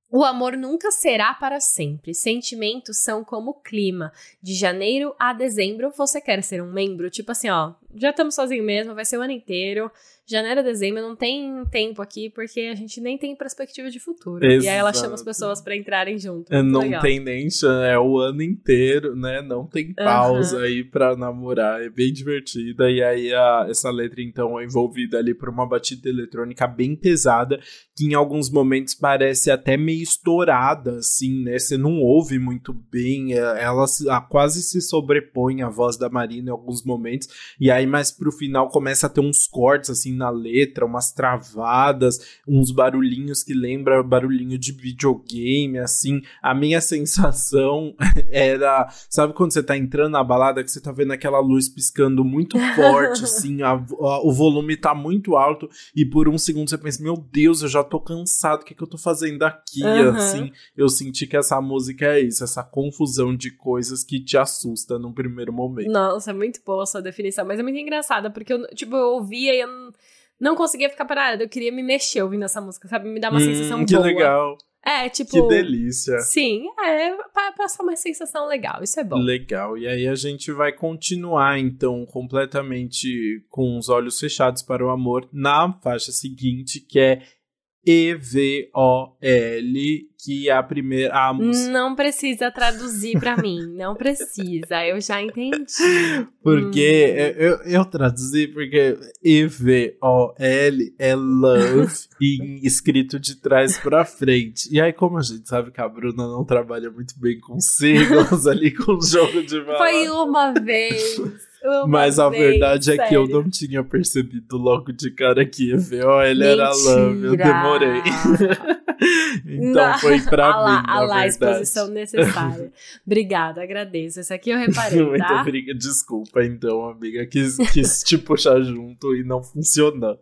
o amor nunca será para sempre. Sentimentos são como o clima. De janeiro a dezembro, você quer ser um membro? Tipo assim, ó, já estamos sozinhos mesmo, vai ser o ano inteiro. Janeiro a dezembro, não tem tempo aqui, porque a gente nem tem perspectiva de futuro. Exato. E aí ela chama as pessoas pra entrarem junto. Não legal. Tem nem chance, é o ano inteiro, né? Não tem pausa aí pra namorar. É bem divertida. E aí essa letra, então, é envolvida ali por uma batida eletrônica bem pesada, que em alguns momentos parece até meio estourada, assim, né? Você não ouve muito bem. Ela quase se sobrepõe à voz da Marina em alguns momentos. E aí, mais pro final, começa a ter uns cortes, assim, na letra, umas travadas, uns barulhinhos que lembra barulhinho de videogame, assim. A minha sensação era, sabe quando você tá entrando na balada, que você tá vendo aquela luz piscando muito forte, assim, o volume tá muito alto, e por um segundo você pensa, meu Deus, eu já tô cansado, o que é que eu tô fazendo aqui, assim. Eu senti que essa música é isso, essa confusão de coisas que te assusta num primeiro momento. Nossa, é muito boa essa definição, mas é muito engraçada, porque eu, tipo, eu ouvia e eu não conseguia ficar parada, eu queria me mexer ouvindo essa música, sabe? Me dá uma sensação que boa. Que legal. Tipo... Que delícia. Sim, passa uma sensação legal, isso é bom. Legal, e aí a gente vai continuar, então, completamente com os olhos fechados para o amor na faixa seguinte, que é EVOL, que é a primeira... Não precisa traduzir pra mim, não precisa, eu já entendi. Porque eu traduzi porque EVOL é love e escrito de trás pra frente. E aí, como a gente sabe que a Bruna não trabalha muito bem com siglas ali, com o jogo de palavras. Foi uma vez... Mas a verdade é que eu não tinha percebido logo de cara que EVOL era love, eu demorei. Então foi pra mim, na verdade. A exposição necessária. Obrigada, agradeço. Esse aqui eu reparei, muito tá? Desculpa, então, amiga, quis te puxar junto e não funcionou.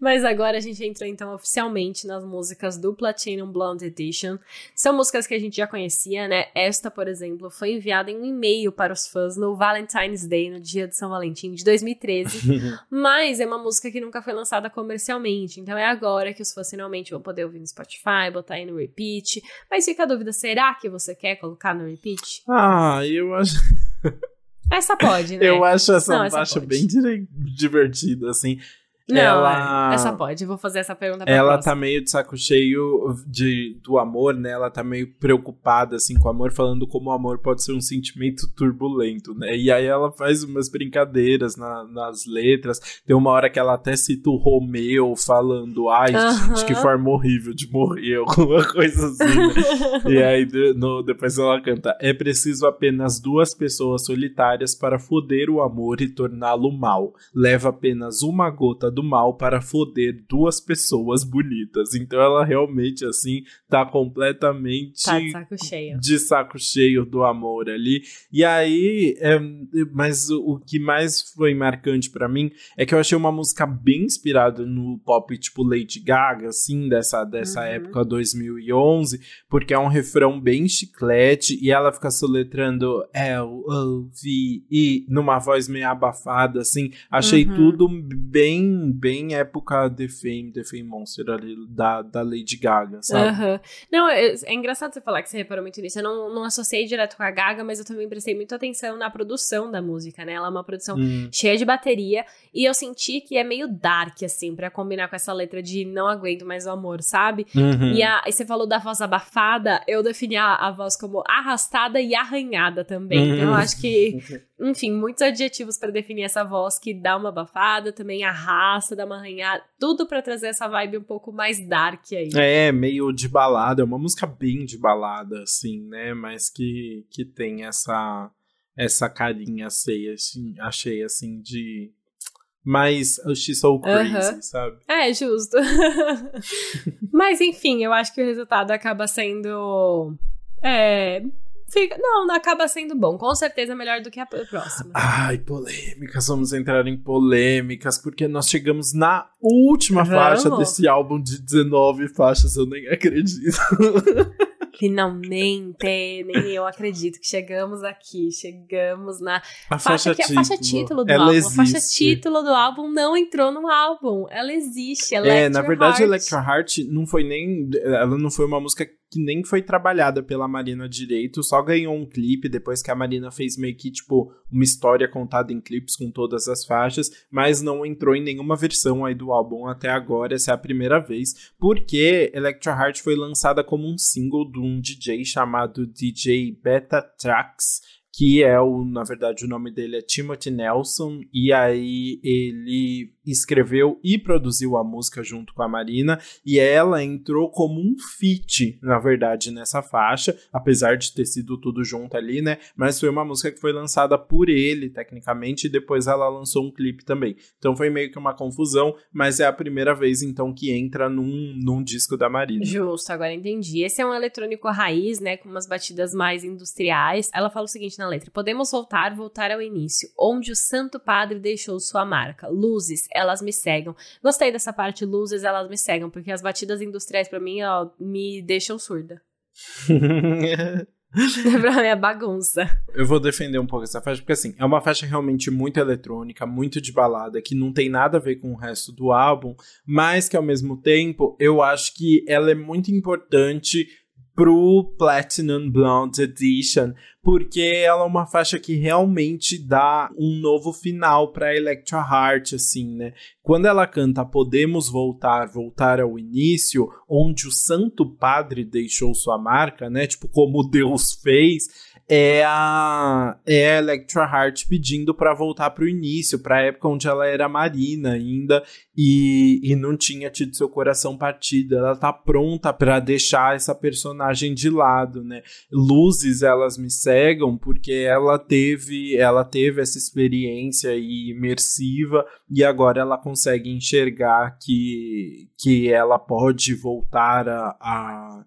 Mas agora a gente entra então oficialmente nas músicas do Platinum Blonde Edition. São músicas que a gente já conhecia, né? Esta, por exemplo, foi enviada em um e-mail para os fãs no Valentine's Day, no dia de São Valentim de 2013, mas é uma música que nunca foi lançada comercialmente, então é agora que os fãs finalmente vão poder ouvir no Spotify, botar aí no repeat. Mas fica a dúvida, será que você quer colocar no repeat? Eu acho... Essa pode, né? Eu acho essa faixa bem divertida, assim. Não, essa pode. Vou fazer essa pergunta pra ela. Ela tá meio de saco cheio do amor, né? Ela tá meio preocupada, assim, com o amor, falando como o amor pode ser um sentimento turbulento, né? E aí ela faz umas brincadeiras nas letras. Tem uma hora que ela até cita o Romeu falando, gente, que forma horrível de morrer, alguma coisa assim, né? E aí depois ela canta, é preciso apenas duas pessoas solitárias para foder o amor e torná-lo mal. Leva apenas uma gota do mal para foder duas pessoas bonitas. Então ela realmente, assim, tá completamente... Tá de saco cheio. De saco cheio do amor ali. E aí, mas o que mais foi marcante pra mim é que eu achei uma música bem inspirada no pop, tipo Lady Gaga, assim, dessa época 2011, porque é um refrão bem chiclete e ela fica soletrando L-O-V-E numa voz meio abafada, assim. Achei tudo bem época The Fame Monster ali da Lady Gaga, sabe? Não, é engraçado você falar que você reparou muito nisso. Eu não associei direto com a Gaga, mas eu também prestei muita atenção na produção da música, né? Ela é uma produção cheia de bateria e eu senti que é meio dark, assim, pra combinar com essa letra de não aguento mais o amor, sabe? E você falou da voz abafada, eu defini a voz como arrastada e arranhada também. Então eu acho que, enfim, muitos adjetivos pra definir essa voz que dá uma abafada, também arrasta, dá uma arranhada, tudo pra trazer essa vibe um pouco mais dark aí. Meio de balada, é uma música bem de balada, assim, né, mas que tem essa carinha, achei assim, de mais She's So Crazy, sabe? É, justo. Mas, enfim, eu acho que o resultado acaba sendo... Não, acaba sendo bom. Com certeza melhor do que a próxima. Ai, polêmicas. Vamos entrar em polêmicas, porque nós chegamos na última faixa desse álbum de 19 faixas. Eu nem acredito. Finalmente, nem eu acredito que chegamos aqui. Chegamos na faixa que é a faixa título do álbum. Existe. A faixa título do álbum não entrou no álbum. Ela existe, Electra na verdade, Heart. Electra Heart não foi nem... Ela não foi uma música que nem foi trabalhada pela Marina direito. Só ganhou um clipe depois que a Marina fez meio que, tipo, uma história contada em clipes com todas as faixas. Mas não entrou em nenhuma versão aí do álbum até agora. Essa é a primeira vez. Porque Electra Heart foi lançada como um single do um DJ chamado DJ Beta Trax, que é o, na verdade, o nome dele é Timothy Nelson, e aí ele escreveu e produziu a música junto com a Marina, e ela entrou como um feat, na verdade, nessa faixa, apesar de ter sido tudo junto ali, né, mas foi uma música que foi lançada por ele, tecnicamente, e depois ela lançou um clipe também, então foi meio que uma confusão, mas é a primeira vez, então, que entra num disco da Marina. Justo, agora entendi. Esse é um eletrônico raiz, né, com umas batidas mais industriais. Ela fala o seguinte na letra: podemos voltar ao início, onde o Santo Padre deixou sua marca, luzes, elas me cegam. Gostei dessa parte, luzes, elas me cegam, porque as batidas industriais, pra mim, ó, me deixam surda. Pra mim é bagunça. Eu vou defender um pouco essa faixa, porque assim, é uma faixa realmente muito eletrônica, muito de balada, que não tem nada a ver com o resto do álbum, mas que ao mesmo tempo, eu acho que ela é muito importante pro Platinum Blonde Edition, porque ela é uma faixa que realmente dá um novo final pra Electra Heart, assim, né? Quando ela canta Podemos Voltar ao Início, onde o Santo Padre deixou sua marca, né? Tipo, como Deus fez... É a Electra Heart pedindo pra voltar pro início, pra época onde ela era Marina ainda e não tinha tido seu coração partido. Ela tá pronta pra deixar essa personagem de lado, né? Luzes, elas me cegam, porque ela teve essa experiência aí imersiva e agora ela consegue enxergar que ela pode voltar a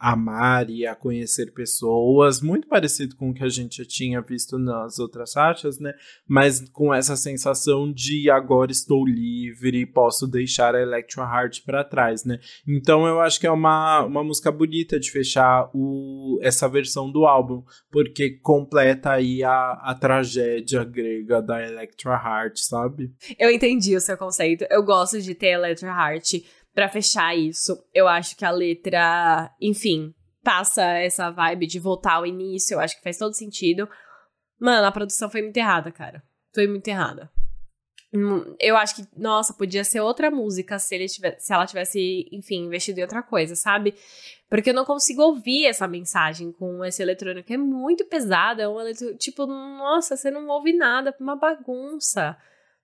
amar e a conhecer pessoas, muito parecido com o que a gente já tinha visto nas outras faixas, né? Mas com essa sensação de agora estou livre, posso deixar a Electra Heart pra trás, né? Então eu acho que é uma música bonita de fechar essa versão do álbum, porque completa aí a tragédia grega da Electra Heart, sabe? Eu entendi o seu conceito, eu gosto de ter Electra Heart pra fechar isso. Eu acho que a letra, enfim, passa essa vibe de voltar ao início. Eu acho que faz todo sentido. Mano, a produção foi muito errada, cara. Foi muito errada. Eu acho que, nossa, podia ser outra música se ela tivesse, enfim, investido em outra coisa, sabe? Porque eu não consigo ouvir essa mensagem com esse eletrônico. É muito pesada. É um eletrônico, tipo, nossa, você não ouve nada. Uma bagunça.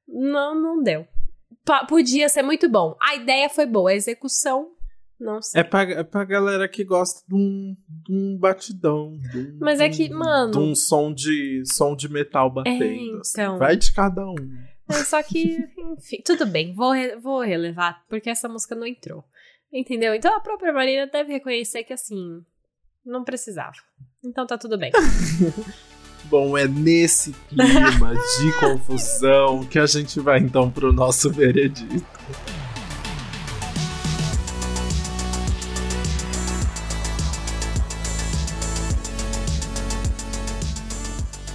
Não, não deu. Podia ser muito bom. A ideia foi boa, a execução, não sei. É pra galera que gosta de um batidão. Mas é que, mano... De um som de metal batendo. É, então... assim. Vai de cada um. É, só que, enfim, tudo bem. Vou relevar, porque essa música não entrou. Entendeu? Então a própria Marina deve reconhecer que, assim, não precisava. Então tá tudo bem. Bom, é nesse clima de confusão que a gente vai então pro nosso veredito.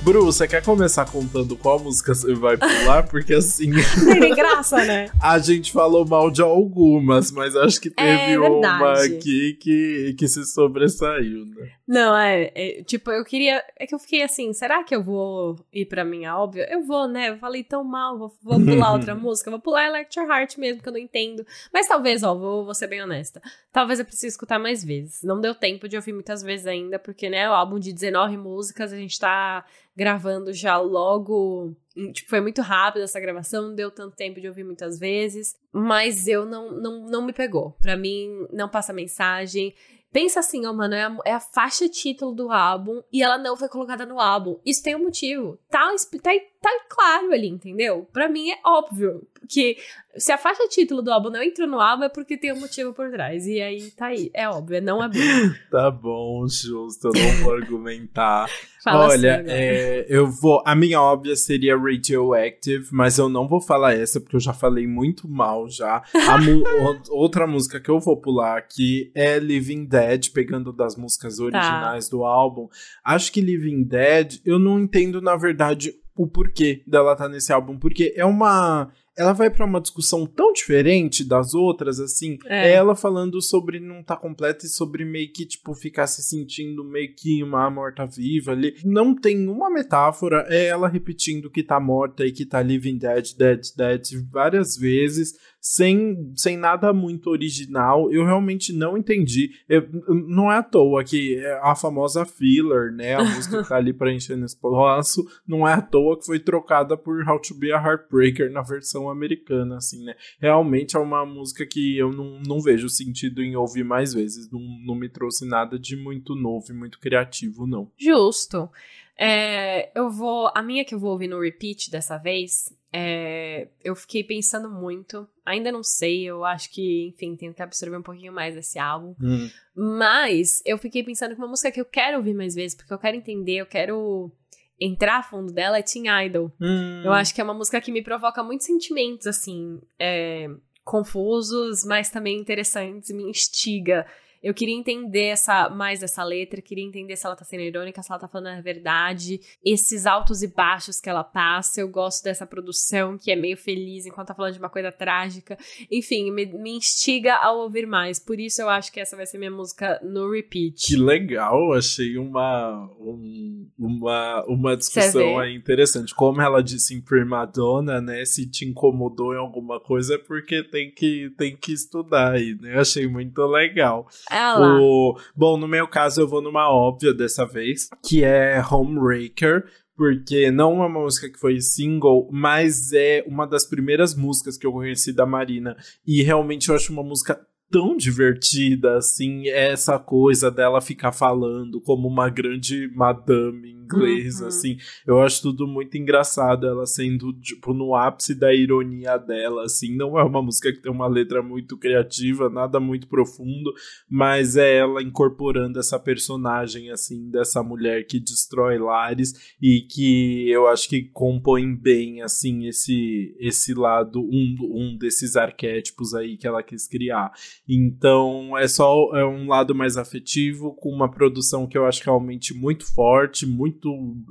Bru, você quer começar contando qual música você vai pular? Porque assim... Tem graça, né? A gente falou mal de algumas, mas acho que teve uma aqui que se sobressaiu, né? Não, tipo, eu queria... É que eu fiquei assim, será que eu vou ir pra minha óbvia? Eu vou, né? Eu falei tão mal, vou pular outra música. Vou pular Electra Heart mesmo, que eu não entendo. Mas talvez, ó, vou ser bem honesta. Talvez eu precise escutar mais vezes. Não deu tempo de ouvir muitas vezes ainda, porque, né, o álbum de 19 músicas, a gente tá... gravando já logo, tipo, foi muito rápido essa gravação, não deu tanto tempo de ouvir muitas vezes, mas eu não me pegou, pra mim não passa mensagem, Pensa assim, ó, mano, é a faixa título do álbum e ela não foi colocada no álbum. Isso tem um motivo. Tá claro ali, entendeu? Pra mim é óbvio que se a faixa título do álbum não entrou no álbum é porque tem um motivo por trás. E aí, tá aí. É óbvio, é não abrir. Tá bom, justo. Eu não vou argumentar. Fala. Olha, assim, eu vou... A minha óbvia seria Radioactive, mas eu não vou falar essa porque eu já falei muito mal já. Outra música que eu vou pular aqui é Living Dead. Pegando das músicas originais do álbum. Acho que Living Dead, eu não entendo, na verdade, o porquê dela tá nesse álbum. Porque é uma... Ela vai pra uma discussão tão diferente das outras, assim. É ela falando sobre não tá completa e sobre meio que, tipo, ficar se sentindo meio que uma morta-viva ali. Não tem uma metáfora. É ela repetindo que tá morta e que tá living dead, dead, dead várias vezes. Sem nada muito original, eu realmente não entendi. Não é à toa que a famosa filler, né? A música que tá ali pra encher nesse espaço, não é à toa que foi trocada por How to Be a Heartbreaker na versão americana, assim, né? Realmente é uma música que eu não vejo sentido em ouvir mais vezes. Não me trouxe nada de muito novo e muito criativo, não. Justo. A minha que eu vou ouvir no repeat dessa vez, eu fiquei pensando muito, ainda não sei, eu acho que, enfim, tenho que absorver um pouquinho mais desse álbum, mas eu fiquei pensando que uma música que eu quero ouvir mais vezes, porque eu quero entender, eu quero entrar a fundo dela, é Teen Idol. Eu acho que é uma música que me provoca muitos sentimentos, assim, confusos, mas também interessantes, me instiga. Eu queria entender mais dessa letra, queria entender se ela tá sendo irônica, se ela tá falando a verdade, esses altos e baixos que ela passa. Eu gosto dessa produção que é meio feliz enquanto tá falando de uma coisa trágica. Enfim, me instiga ao ouvir mais. Por isso eu acho que essa vai ser minha música no repeat. Que legal, achei uma discussão aí interessante. Como ela disse em Primadonna, né, se te incomodou em alguma coisa é porque tem que estudar aí, né? Eu achei muito legal. Bom, no meu caso eu vou numa óbvia dessa vez, que é Homebreaker, porque não é uma música que foi single, mas é uma das primeiras músicas que eu conheci da Marina, e realmente eu acho uma música tão divertida, assim, essa coisa dela ficar falando como uma grande madame inglesa, assim, eu acho tudo muito engraçado, ela sendo, tipo, no ápice da ironia dela, assim, não é uma música que tem uma letra muito criativa, nada muito profundo, mas é ela incorporando essa personagem, assim, dessa mulher que destrói lares e que eu acho que compõe bem, assim, esse lado, um desses arquétipos aí que ela quis criar. Então é um lado mais afetivo, com uma produção que eu acho que é realmente muito forte, muito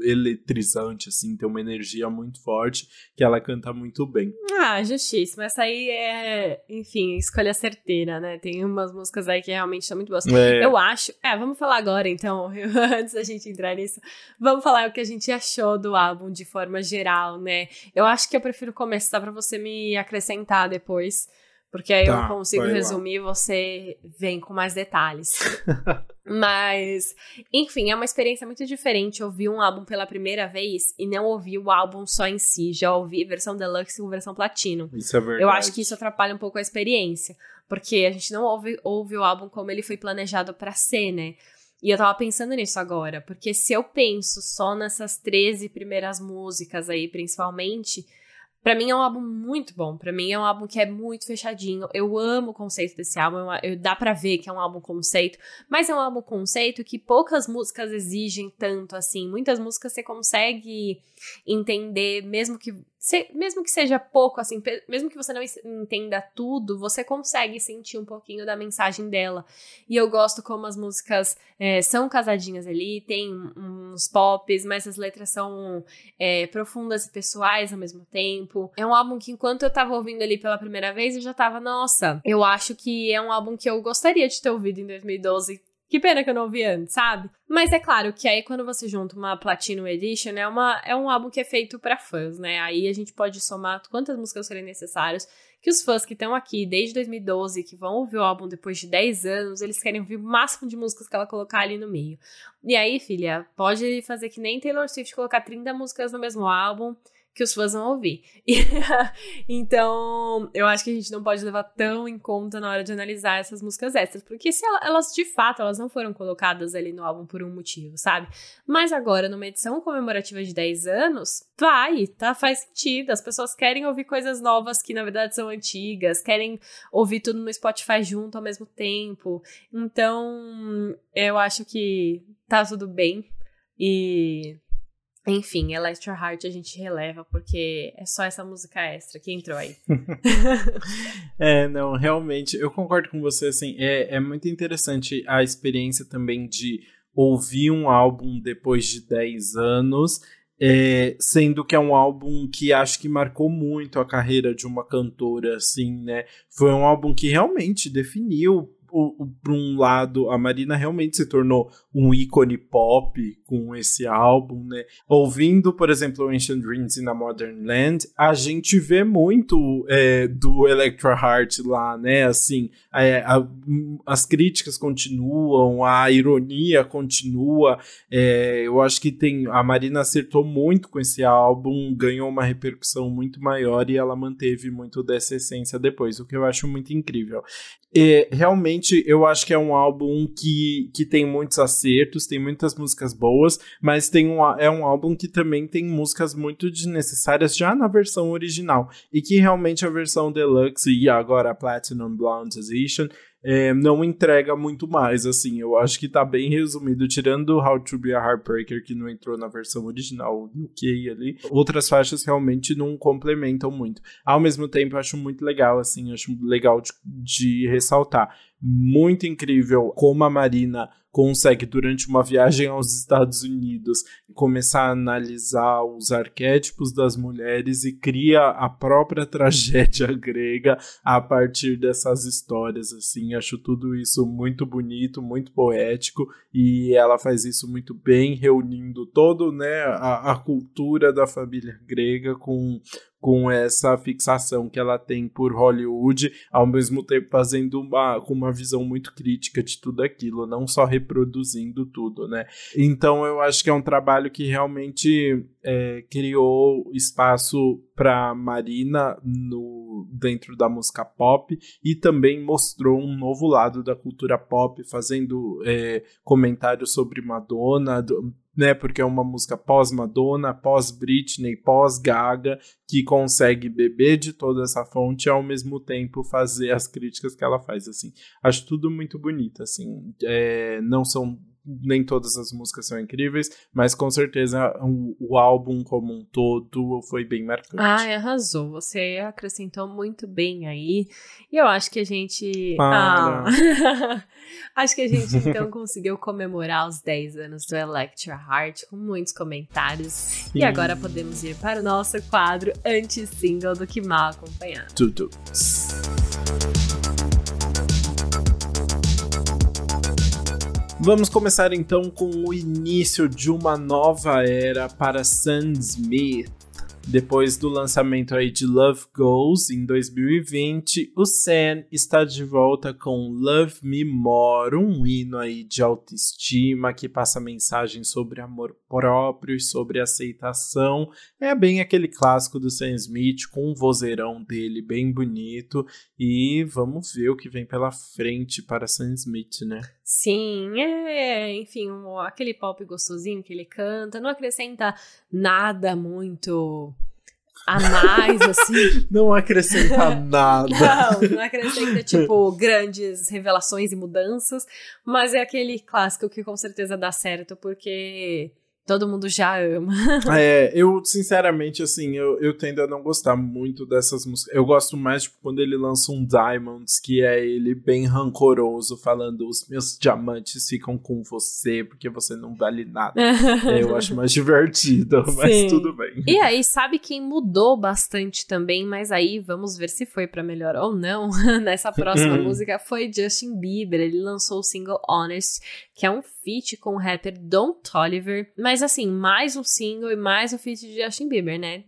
eletrizante, assim, tem uma energia muito forte, que ela canta muito bem. Ah, justíssimo. Essa aí é, enfim, escolha certeira, né? Tem umas músicas aí que realmente são muito boas. Eu acho, vamos falar agora, então, antes da gente entrar nisso, vamos falar o que a gente achou do álbum de forma geral, né? Eu acho que eu prefiro começar pra você me acrescentar depois. Porque aí eu consigo resumir e você vem com mais detalhes. Mas, enfim, é uma experiência muito diferente ouvir um álbum pela primeira vez e não ouvir o álbum só em si. Já ouvi versão deluxe com versão platino. Isso é verdade. Eu acho que isso atrapalha um pouco a experiência. Porque a gente não ouve o álbum como ele foi planejado pra ser, né? E eu tava pensando nisso agora. Porque se eu penso só nessas 13 primeiras músicas aí, principalmente... Pra mim é um álbum muito bom, pra mim é um álbum que é muito fechadinho, eu amo o conceito desse álbum, dá pra ver que é um álbum conceito, mas é um álbum conceito que poucas músicas exigem tanto, assim, muitas músicas você consegue entender, mesmo que seja pouco, assim, mesmo que você não entenda tudo, você consegue sentir um pouquinho da mensagem dela, e eu gosto como as músicas são casadinhas ali, tem uns pops, mas as letras são profundas e pessoais ao mesmo tempo. É um álbum que, enquanto eu tava ouvindo ali pela primeira vez, eu já tava, nossa, eu acho que é um álbum que eu gostaria de ter ouvido em 2012, que pena que eu não ouvi antes, sabe? Mas é claro que aí quando você junta uma Platinum Edition, é um álbum que é feito pra fãs, né? Aí a gente pode somar quantas músicas forem necessárias, que os fãs que estão aqui desde 2012, que vão ouvir o álbum depois de 10 anos, eles querem ouvir o máximo de músicas que ela colocar ali no meio. E aí, filha, pode fazer que nem Taylor Swift, colocar 30 músicas no mesmo álbum, que os fãs vão ouvir. Então, eu acho que a gente não pode levar tão em conta na hora de analisar essas músicas extras, porque se elas, de fato, elas não foram colocadas ali no álbum por um motivo, sabe? Mas agora, numa edição comemorativa de 10 anos, vai, tá? Faz sentido. As pessoas querem ouvir coisas novas que, na verdade, são antigas, querem ouvir tudo no Spotify junto ao mesmo tempo. Então, eu acho que tá tudo bem. E... enfim, Electra Heart a gente releva, porque é só essa música extra que entrou aí. Não, realmente, eu concordo com você, assim, é muito interessante a experiência também de ouvir um álbum depois de 10 anos, sendo que é um álbum que acho que marcou muito a carreira de uma cantora, assim, né? Foi um álbum que realmente definiu, por um lado, a Marina realmente se tornou um ícone pop com esse álbum, né? Ouvindo, por exemplo, Ancient Dreams in a Modern Land, a gente vê muito do Electra Heart lá, né? Assim, as críticas continuam, a ironia continua. Eu acho que a Marina acertou muito com esse álbum, ganhou uma repercussão muito maior e ela manteve muito dessa essência depois, o que eu acho muito incrível. Realmente, eu acho que é um álbum que tem muitos acertos, tem muitas músicas boas, mas é um álbum que também tem músicas muito desnecessárias já na versão original, e que realmente a versão Deluxe e agora a Platinum Blonde Edition não entrega muito mais, assim. Eu acho que tá bem resumido, tirando How to Be a Heartbreaker, que não entrou na versão original UK ali, outras faixas realmente não complementam muito. Ao mesmo tempo, eu acho muito legal, assim, acho legal de ressaltar. Muito incrível como a Marina consegue, durante uma viagem aos Estados Unidos, começar a analisar os arquétipos das mulheres e cria a própria tragédia grega a partir dessas histórias, assim. Acho tudo isso muito bonito, muito poético, e ela faz isso muito bem, reunindo todo, né, a cultura da família grega com essa fixação que ela tem por Hollywood, ao mesmo tempo fazendo com uma visão muito crítica de tudo aquilo, não só reproduzindo tudo, né? Então eu acho que é um trabalho que realmente criou espaço para Marina dentro da música pop, e também mostrou um novo lado da cultura pop, fazendo comentários sobre Madonna, né, porque é uma música pós-Madonna, pós-Britney, pós-Gaga, que consegue beber de toda essa fonte e ao mesmo tempo fazer as críticas que ela faz, assim. Acho tudo muito bonito, assim. Nem todas as músicas são incríveis, mas com certeza o álbum como um todo foi bem marcante. Ai, arrasou. Você acrescentou muito bem aí. E eu acho que a gente... acho que a gente, então, conseguiu comemorar os 10 anos do Electra Heart com muitos comentários. Sim. E agora podemos ir para o nosso quadro anti-single do Que Mal Acompanhado. Tudo. Vamos começar então com o início de uma nova era para Sam Smith. Depois do lançamento aí de Love Goes em 2020, o Sam está de volta com Love Me More, um hino aí de autoestima que passa mensagem sobre amor próprio e sobre aceitação. É bem aquele clássico do Sam Smith, com o vozeirão dele bem bonito, e vamos ver o que vem pela frente para Sam Smith, né? Sim, enfim, aquele pop gostosinho que ele canta, não acrescenta nada muito a mais, assim. Não acrescenta nada. Não acrescenta, tipo, grandes revelações e mudanças, mas é aquele clássico que com certeza dá certo, porque... todo mundo já ama. Eu, sinceramente, assim, eu tendo a não gostar muito dessas músicas. Eu gosto mais, tipo, quando ele lança um Diamonds, que é ele bem rancoroso, falando, os meus diamantes ficam com você, porque você não vale nada. Eu acho mais divertido, mas sim, tudo bem. E aí, sabe quem mudou bastante também, mas aí vamos ver se foi pra melhor ou não, nessa próxima música, foi Justin Bieber. Ele lançou o single Honest, que é um feat com o rapper Don Toliver, mas Mas assim, mais um single e mais um feat de Justin Bieber, né?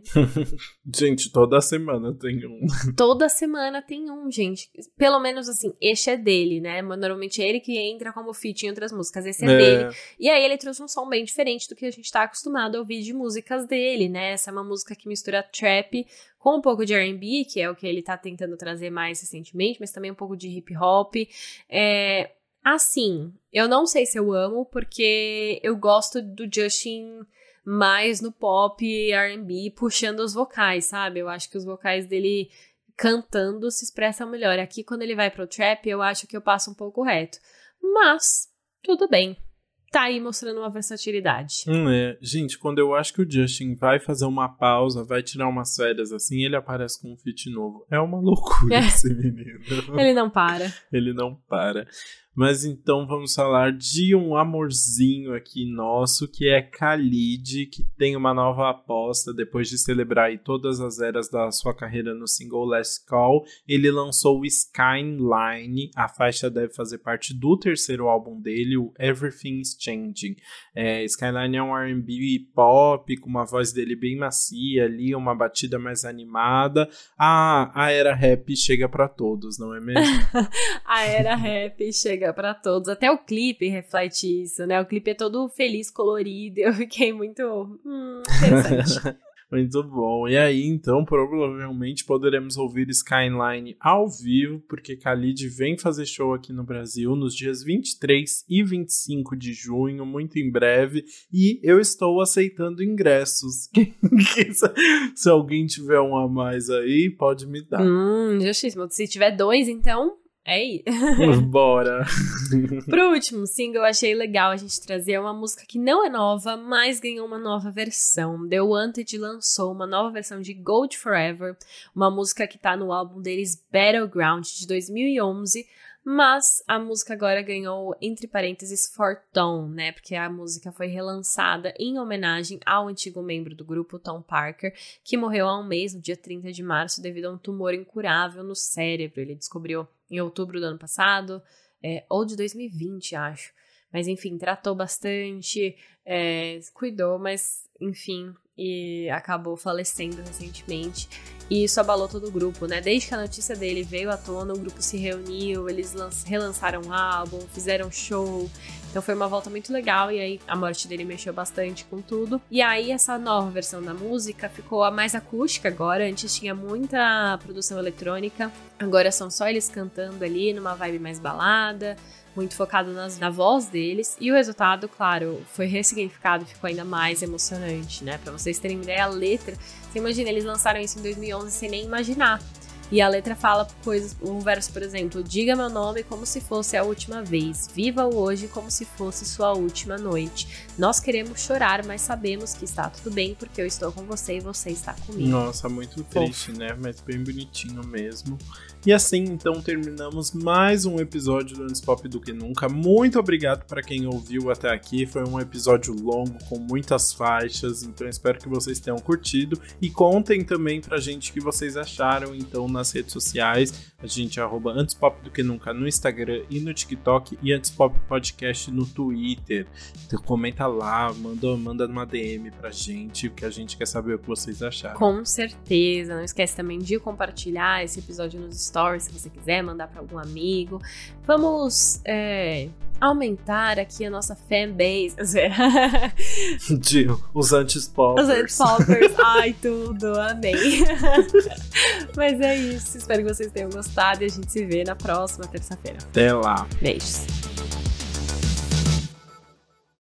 Gente, toda semana tem um. Toda semana tem um, gente. Pelo menos assim, este é dele, né? Normalmente é ele que entra como feat em outras músicas. Esse é dele. E aí ele trouxe um som bem diferente do que a gente tá acostumado a ouvir de músicas dele, né? Essa é uma música que mistura trap com um pouco de R&B, que é o que ele tá tentando trazer mais recentemente, mas também um pouco de hip hop. É... Assim, eu não sei se eu amo, porque eu gosto do Justin mais no pop e R&B, puxando os vocais, sabe? Eu acho que os vocais dele cantando se expressam melhor. Aqui, quando ele vai pro trap, eu acho que eu passo um pouco reto. Mas, tudo bem. Tá aí mostrando uma versatilidade. Gente, quando eu acho que o Justin vai fazer uma pausa, vai tirar umas férias assim, ele aparece com um feat novo. É uma loucura esse menino. Ele não para. Ele não para. Mas então vamos falar de um amorzinho aqui nosso, que é Khalid, que tem uma nova aposta. Depois de celebrar aí todas as eras da sua carreira no single Last Call, ele lançou o Skyline. A faixa deve fazer parte do terceiro álbum dele, o Everything's Changing. Skyline é um R&B pop, com uma voz dele bem macia ali, uma batida mais animada. A era rap chega pra todos, não é mesmo? A era rap chega pra todos, até o clipe reflete isso, né? O clipe é todo feliz, colorido, eu fiquei muito interessante. Muito bom, e aí então provavelmente poderemos ouvir Skyline ao vivo, porque Khalid vem fazer show aqui no Brasil nos dias 23 e 25 de junho, muito em breve, e eu estou aceitando ingressos. Se alguém tiver um a mais aí, pode me dar. Justíssimo, se tiver dois então... É isso. Bora. Pro último single, eu achei legal a gente trazer uma música que não é nova, mas ganhou uma nova versão. The Wanted lançou uma nova versão de Gold Forever, uma música que tá no álbum deles Battleground, de 2011, mas a música agora ganhou, entre parênteses, For Tom, né? Porque a música foi relançada em homenagem ao antigo membro do grupo, Tom Parker, que morreu há um mês, no dia 30 de março, devido a um tumor incurável no cérebro. Ele descobriu em outubro do ano passado, ou de 2020, acho. Mas, enfim, tratou bastante, cuidou, mas, enfim, e acabou falecendo recentemente. E isso abalou todo o grupo, né? Desde que a notícia dele veio à tona, o grupo se reuniu, eles relançaram o álbum, fizeram show. Então foi uma volta muito legal, e aí a morte dele mexeu bastante com tudo. E aí essa nova versão da música ficou a mais acústica agora. Antes tinha muita produção eletrônica, agora são só eles cantando ali, numa vibe mais balada, muito focado na voz deles, e o resultado, claro, foi ressignificado, ficou ainda mais emocionante, né? Pra vocês terem ideia, a letra, você imagina, eles lançaram isso em 2011 sem nem imaginar, e a letra fala coisas, um verso, por exemplo, diga meu nome como se fosse a última vez, viva o hoje como se fosse sua última noite, nós queremos chorar, mas sabemos que está tudo bem, porque eu estou com você e você está comigo. Nossa, muito triste, né? Mas bem bonitinho mesmo. E assim, então, terminamos mais um episódio do Antes Pop do Que Nunca. Muito obrigado para quem ouviu até aqui. Foi um episódio longo, com muitas faixas. Então, espero que vocês tenham curtido. E contem também pra gente o que vocês acharam, então, nas redes sociais. A gente é @AntesPopDoQueNunca no Instagram e no TikTok. E Antes Pop Podcast no Twitter. Então, comenta lá, manda uma DM pra gente, porque a gente quer saber o que vocês acharam. Com certeza. Não esquece também de compartilhar esse episódio nos stories, se você quiser mandar para algum amigo. Vamos aumentar aqui a nossa fanbase. Os anti-poppers. Os anti-poppers. Ai, tudo. Amei. Mas é isso. Espero que vocês tenham gostado e a gente se vê na próxima terça-feira. Até lá. Beijos.